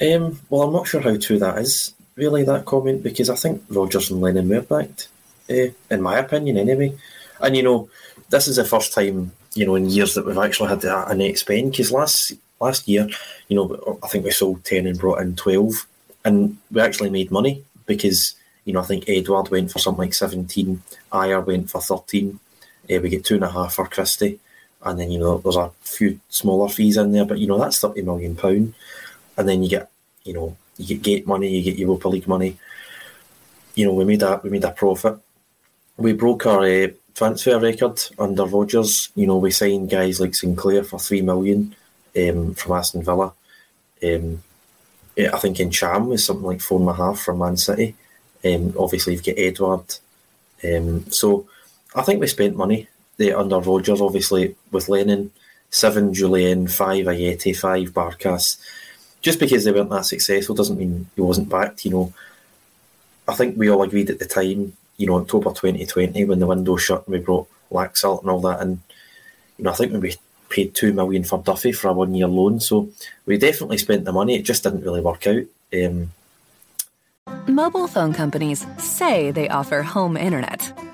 Um, well, I'm not sure how true that is, really, that comment, because I think Rodgers and Lennon were backed, uh, in my opinion, anyway. And, you know, this is the first time, you know, in years that we've actually had a net spend, because last, last year, you know, I think we sold ten and brought in twelve, and we actually made money, because, you know, I think Edward went for something like seventeen, Ayer went for thirteen, uh, we get two and a half for Christie, and then, you know, there's a few smaller fees in there, but, you know, that's thirty million pounds. And then you get, you know, you get gate money, you get Europa League money. You know, we made a, we made a profit. We broke our uh, transfer record under Rodgers. You know, we signed guys like Sinclair for three million pounds um, from Aston Villa. Um, I think Encham was something like four and a half from Man City. Um, obviously, you've got Edward. Um, so I think we spent money there under Rodgers, obviously, with Lennon, seven Jullien, five Ajeti, five Barkas. Just because they weren't that successful doesn't mean he wasn't backed, you know. I think we all agreed at the time, you know, October twenty twenty, when the window shut and we brought Laxalt and all that in. You know, I think when we paid two million pounds for Duffy for a one-year loan, so we definitely spent the money. It just didn't really work out. Um, Mobile phone companies say they offer home internet.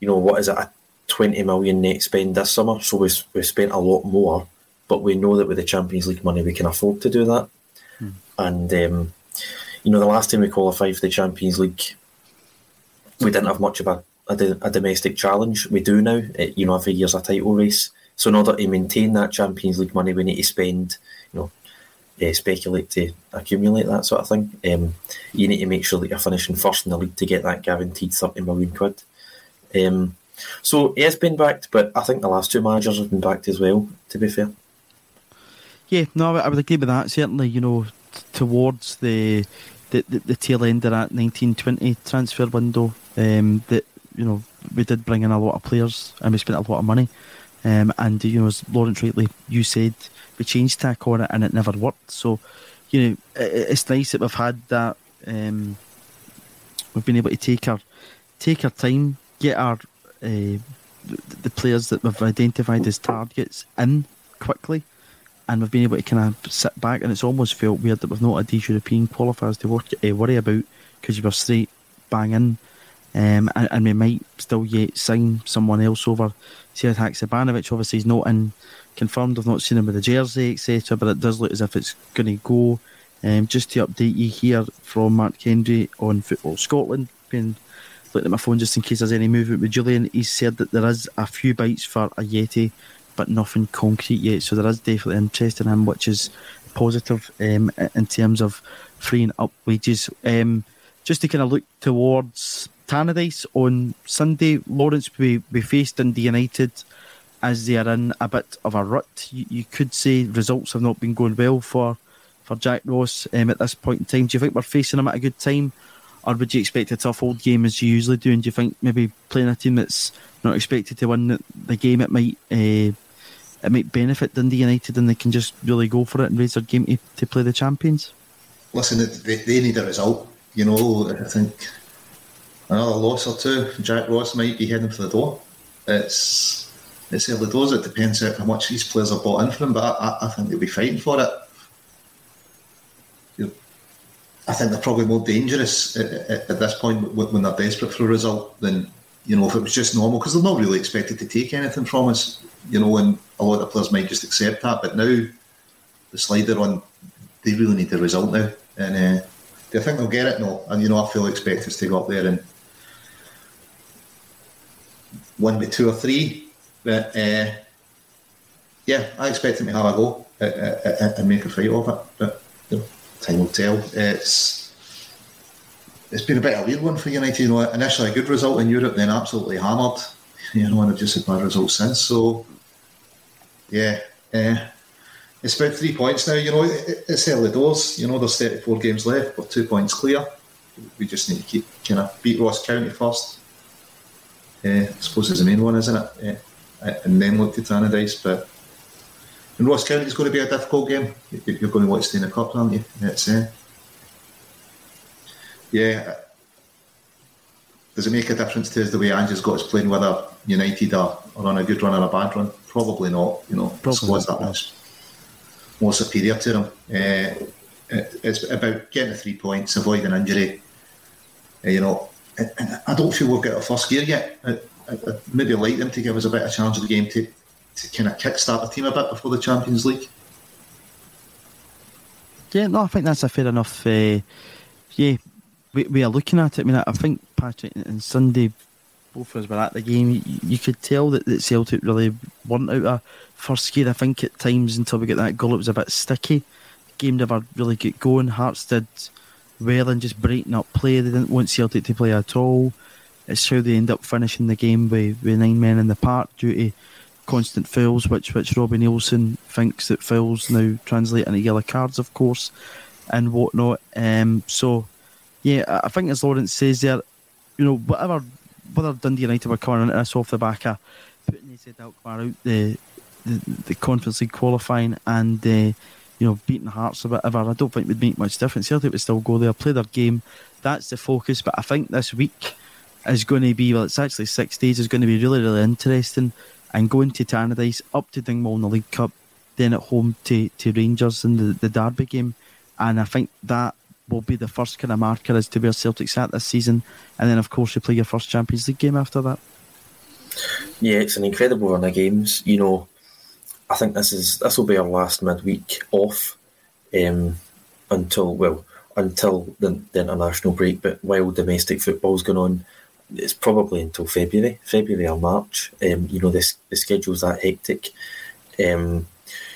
You know, what is it, a twenty million pounds net spend this summer? So we've, we've spent a lot more, but we know that with the Champions League money, we can afford to do that. Hmm. And, um, you know, the last time we qualified for the Champions League, we didn't have much of a, a, a domestic challenge. We do now. It, you know, every year's a title race. So in order to maintain that Champions League money, we need to spend, you know, uh, speculate to accumulate, that sort of thing. Um, you need to make sure that you're finishing first in the league to get that guaranteed thirty million quid. Um, so he has been backed, but I think the last two managers have been backed as well, to be fair. Yeah, no, I would agree with that. Certainly, you know, t- towards the the, the the tail end of that nineteen twenty transfer window, um, that, you know, we did bring in a lot of players and we spent a lot of money. Um, and, you know, as Lawrence rightly, you said, we changed tack on it and it never worked. So, you know, it, it's nice that we've had that. Um, we've been able to take our, take our time, get our uh, the players that we've identified as targets in quickly, and we've been able to kind of sit back, and it's almost felt weird that we've not had these European qualifiers to work, uh, worry about, because you were straight bang in, um, and, and we might still yet sign someone else over. Sead Hakšabanović, obviously he's not in confirmed, I've not seen him with the jersey, etc, but it does look as if it's going to go. Um, just to update you here from Mark Hendry on Football Scotland, being looked at my phone just in case there's any movement with Jullien. He's said that there is a few bites for Ajeti, but nothing concrete yet. So there is definitely interest in him, which is positive um, in terms of freeing up wages. Um, just to kind of look towards Tannadice on Sunday, Lawrence, we, we faced Dundee United as they are in a bit of a rut. You, you could say results have not been going well for, for Jack Ross um, at this point in time. Do you think we're facing him at a good time? Or would you expect a tough old game as you usually do? And do you think maybe playing a team that's not expected to win the game, it might uh, it might benefit Dundee United and they can just really go for it and raise their game to, to play the champions? Listen, they, they need a result. You know, I think another loss or two, Jack Ross might be heading for the door. It's it's early doors. It depends on how much these players are bought in for them, but I, I think they'll be fighting for it. I think they're probably more dangerous at, at this point when they're desperate for a result than, you know, if it was just normal, because they're not really expected to take anything from us, you know, and a lot of the players might just accept that. But now the slider on, they really need the result now. And uh, do I think they'll get it? No. And, you know, I fully expect us to go up there and win by two or three. But, uh, yeah, I expect them to have a go and make a fight of it. But, you know, time will tell. It's it's been a bit of a weird one for United. You know, initially a good result in Europe, then absolutely hammered. You know, and I've just had bad results since. So, yeah, uh, it's about three points now. You know, it, it's early doors. You know, there's thirty-four games left. We're two points clear. We just need to keep kind of beat Ross County first. Uh, I suppose it's the main one, isn't it? Uh, and then looked at Tannadice. But and Ross County is going to be a difficult game. You're going to watch stay in the cup, aren't you? That's it. Uh, yeah. Does it make a difference to us the way Ange's got us playing, whether United are, are on a good run or a bad run? Probably not. You know, the squad's that much more superior to them. Uh, it, it's about getting the three points, avoiding injury. Uh, you know, and, and I don't feel we've got our first gear yet. I, I, I'd maybe like them to give us a bit of challenge of the game to, to kind of kickstart the team a bit before the Champions League. Yeah, no, I think that's a fair enough. Uh, yeah. We, we are looking at it. I mean, I think Patrick and Sunday, both of us were at the game. You, you could tell that, that Celtic really weren't out of first gear. I think at times until we got that goal, it was a bit sticky. The game never really got going. Hearts did well in just breaking up play. They didn't want Celtic to play at all. It's how they end up finishing the game with, with nine men in the park due to constant fouls, which which Robbie Nielsen thinks that fouls now translate into yellow cards, of course, and whatnot. Um, so. Yeah, I think as Lawrence says there, you know, whatever, whether Dundee United were coming into this off the back of putting Sead Hakšabanović out the, the the Conference League qualifying and, uh, you know, beating Hearts or whatever, I don't think it would make much difference. Celtic would still go there, play their game. That's the focus. But I think this week is going to be, well, it's actually six days, is going to be really, really interesting. And going to Tannadice, up to Dingwall in the League Cup, then at home to, to Rangers in the, the Derby game. And I think that will be the first kind of marker as to where Celtic's at this season, and then of course you play your first Champions League game after that. Yeah, it's an incredible run of games. You know, I think this is this will be our last midweek off um, until well until the, the international break. But while domestic football's going on, it's probably until February, February or March. Um, you know, this the schedule's that hectic. Um,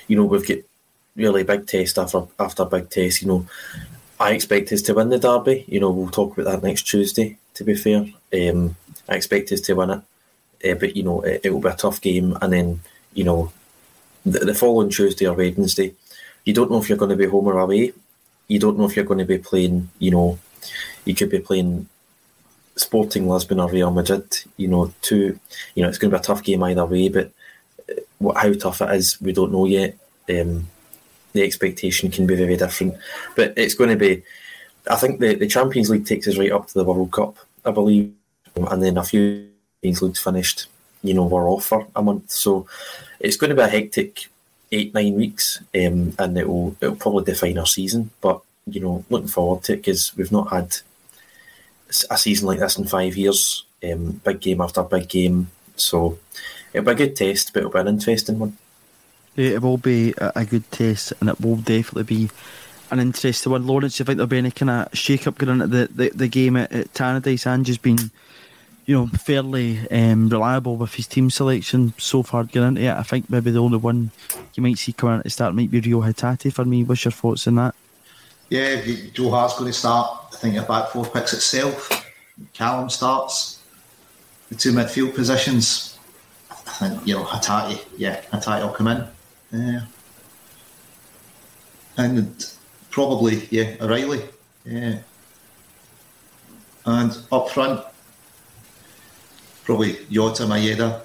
you know, we've got really big test after after big test. You know. I expect us to win the derby. You know, we'll talk about that next Tuesday, to be fair. Um, I expect us to win it. Uh, but, you know, it, it will be a tough game. And then, you know, the, the following Tuesday or Wednesday, you don't know if you're going to be home or away. You don't know if you're going to be playing, you know, you could be playing Sporting Lisbon or Real Madrid. You know, two, you know, it's going to be a tough game either way. But what, how tough it is, we don't know yet. Um The expectation can be very different. But it's going to be, I think the, the Champions League takes us right up to the World Cup, I believe. And then a few Champions Leagues finished, you know, we're off for a month. So it's going to be a hectic eight, nine weeks. Um, and it will it'll probably define our season. But, you know, looking forward to it because we've not had a season like this in five years. Um, big game after big game. So it'll be a good test, but it'll be an interesting one. It will be a good test, and it will definitely be an interesting one. Lawrence, do you think there'll be any kind of shake-up going into the, the, the game at, at Tannadice? Ange's been, you know, fairly um, reliable with his team selection so far going into it. I think maybe the only one you might see coming out to start might be Reo Hatate for me. What's your thoughts on that? Yeah, Joe Hart's going to start. I think a back four picks itself. Callum starts. The two midfield positions. I think, you know, Hatate, yeah, Hatate will come in. Yeah, and probably yeah, O'Riley. Yeah, and up front, probably Jota, Maeda,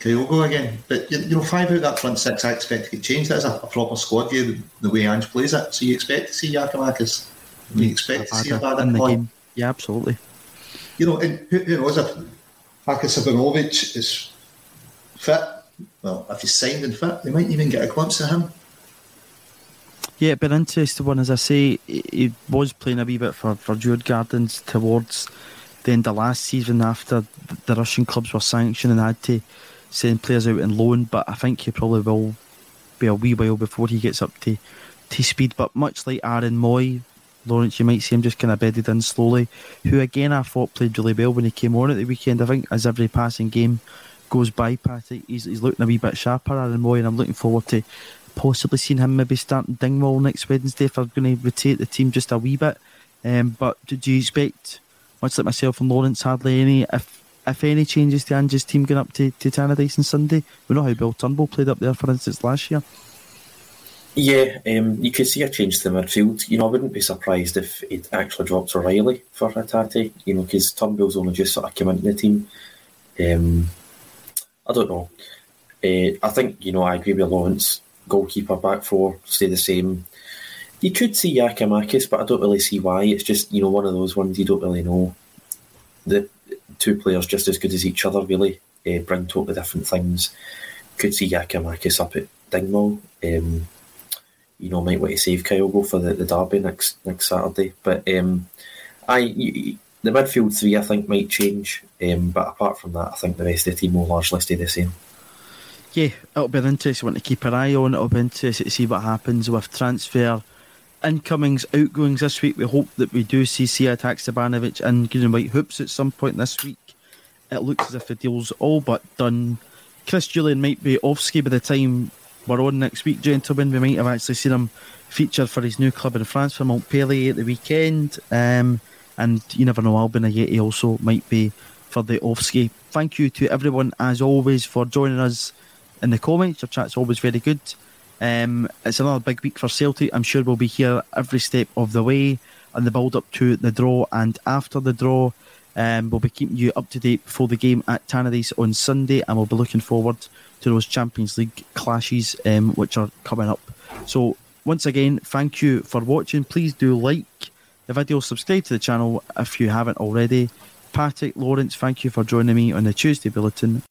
Kyogo again. But you, you know, five out of that front six, I expect to get changed. That's a, a proper squad view, the, the way Ange plays it. So you expect to see Giakoumakis. You expect to see Abada in the game. Yeah, absolutely. You know, and who, who knows if Hakšabanović is fit. Well, if he's signed and fit, they might even get a glimpse of him. Yeah, but interesting one, as I say, he was playing a wee bit for, for Djurgårdens Gardens towards the end of last season after the Russian clubs were sanctioned and had to send players out on loan, but I think he probably will be a wee while before he gets up to, to speed. But much like Aaron Moy, Lawrence, you might see him just kind of bedded in slowly, who again I thought played really well when he came on at the weekend. I think as every passing game goes by, Patrick, he's, he's looking a wee bit sharper, Aaron Moy, and I'm looking forward to possibly seeing him maybe starting Dingwall next Wednesday if they're going to rotate the team just a wee bit. Um, but do, do you expect, much like myself and Lawrence, hardly any, if if any changes to Ange's team going up to, to Tannadice on Sunday? We know how Bill Turnbull played up there, for instance, last year. Yeah, um, you could see a change to the midfield. You know, I wouldn't be surprised if it actually drops O'Riley for Hatate, you know, because Turnbull's only just sort of come into the team. Um I don't know. Uh, I think, you know, I agree with Lawrence. Goalkeeper, back four, stay the same. You could see Giakoumakis, but I don't really see why. It's just, you know, one of those ones you don't really know. The two players just as good as each other, really, uh, bring totally different things. Could see Giakoumakis up at Dingwall. Um, you know, might want to save Kyogo for the, the derby next next Saturday. But um, I you, the midfield three, I think, might change. Um, but apart from that, I think the rest of the team will largely stay the same. Yeah, it'll be an interesting one to keep an eye on. It'll be interesting to see what happens with transfer incomings, outgoings this week. We hope that we do see Sead Hakšabanović and Green and White Hoops at some point this week. It looks as if the deal's all but done. Chris Jullien might be off ski by the time we're on next week, gentlemen. We might have actually seen him featured for his new club in France for Montpellier at the weekend. Um, and you never know, Albin Ajeti also might be for the off ski. Thank you to everyone, as always, for joining us in the comments. Your chat's always very good. Um, it's another big week for Celtic. I'm sure we'll be here every step of the way and the build up to the draw and after the draw. Um, we'll be keeping you up to date before the game at Tannadice on Sunday, and we'll be looking forward to those Champions League clashes um, which are coming up. So once again, thank you for watching. Please do like the video, subscribe to the channel if you haven't already. Patrick, Lawrence, thank you for joining me on the Tuesday Bulletin.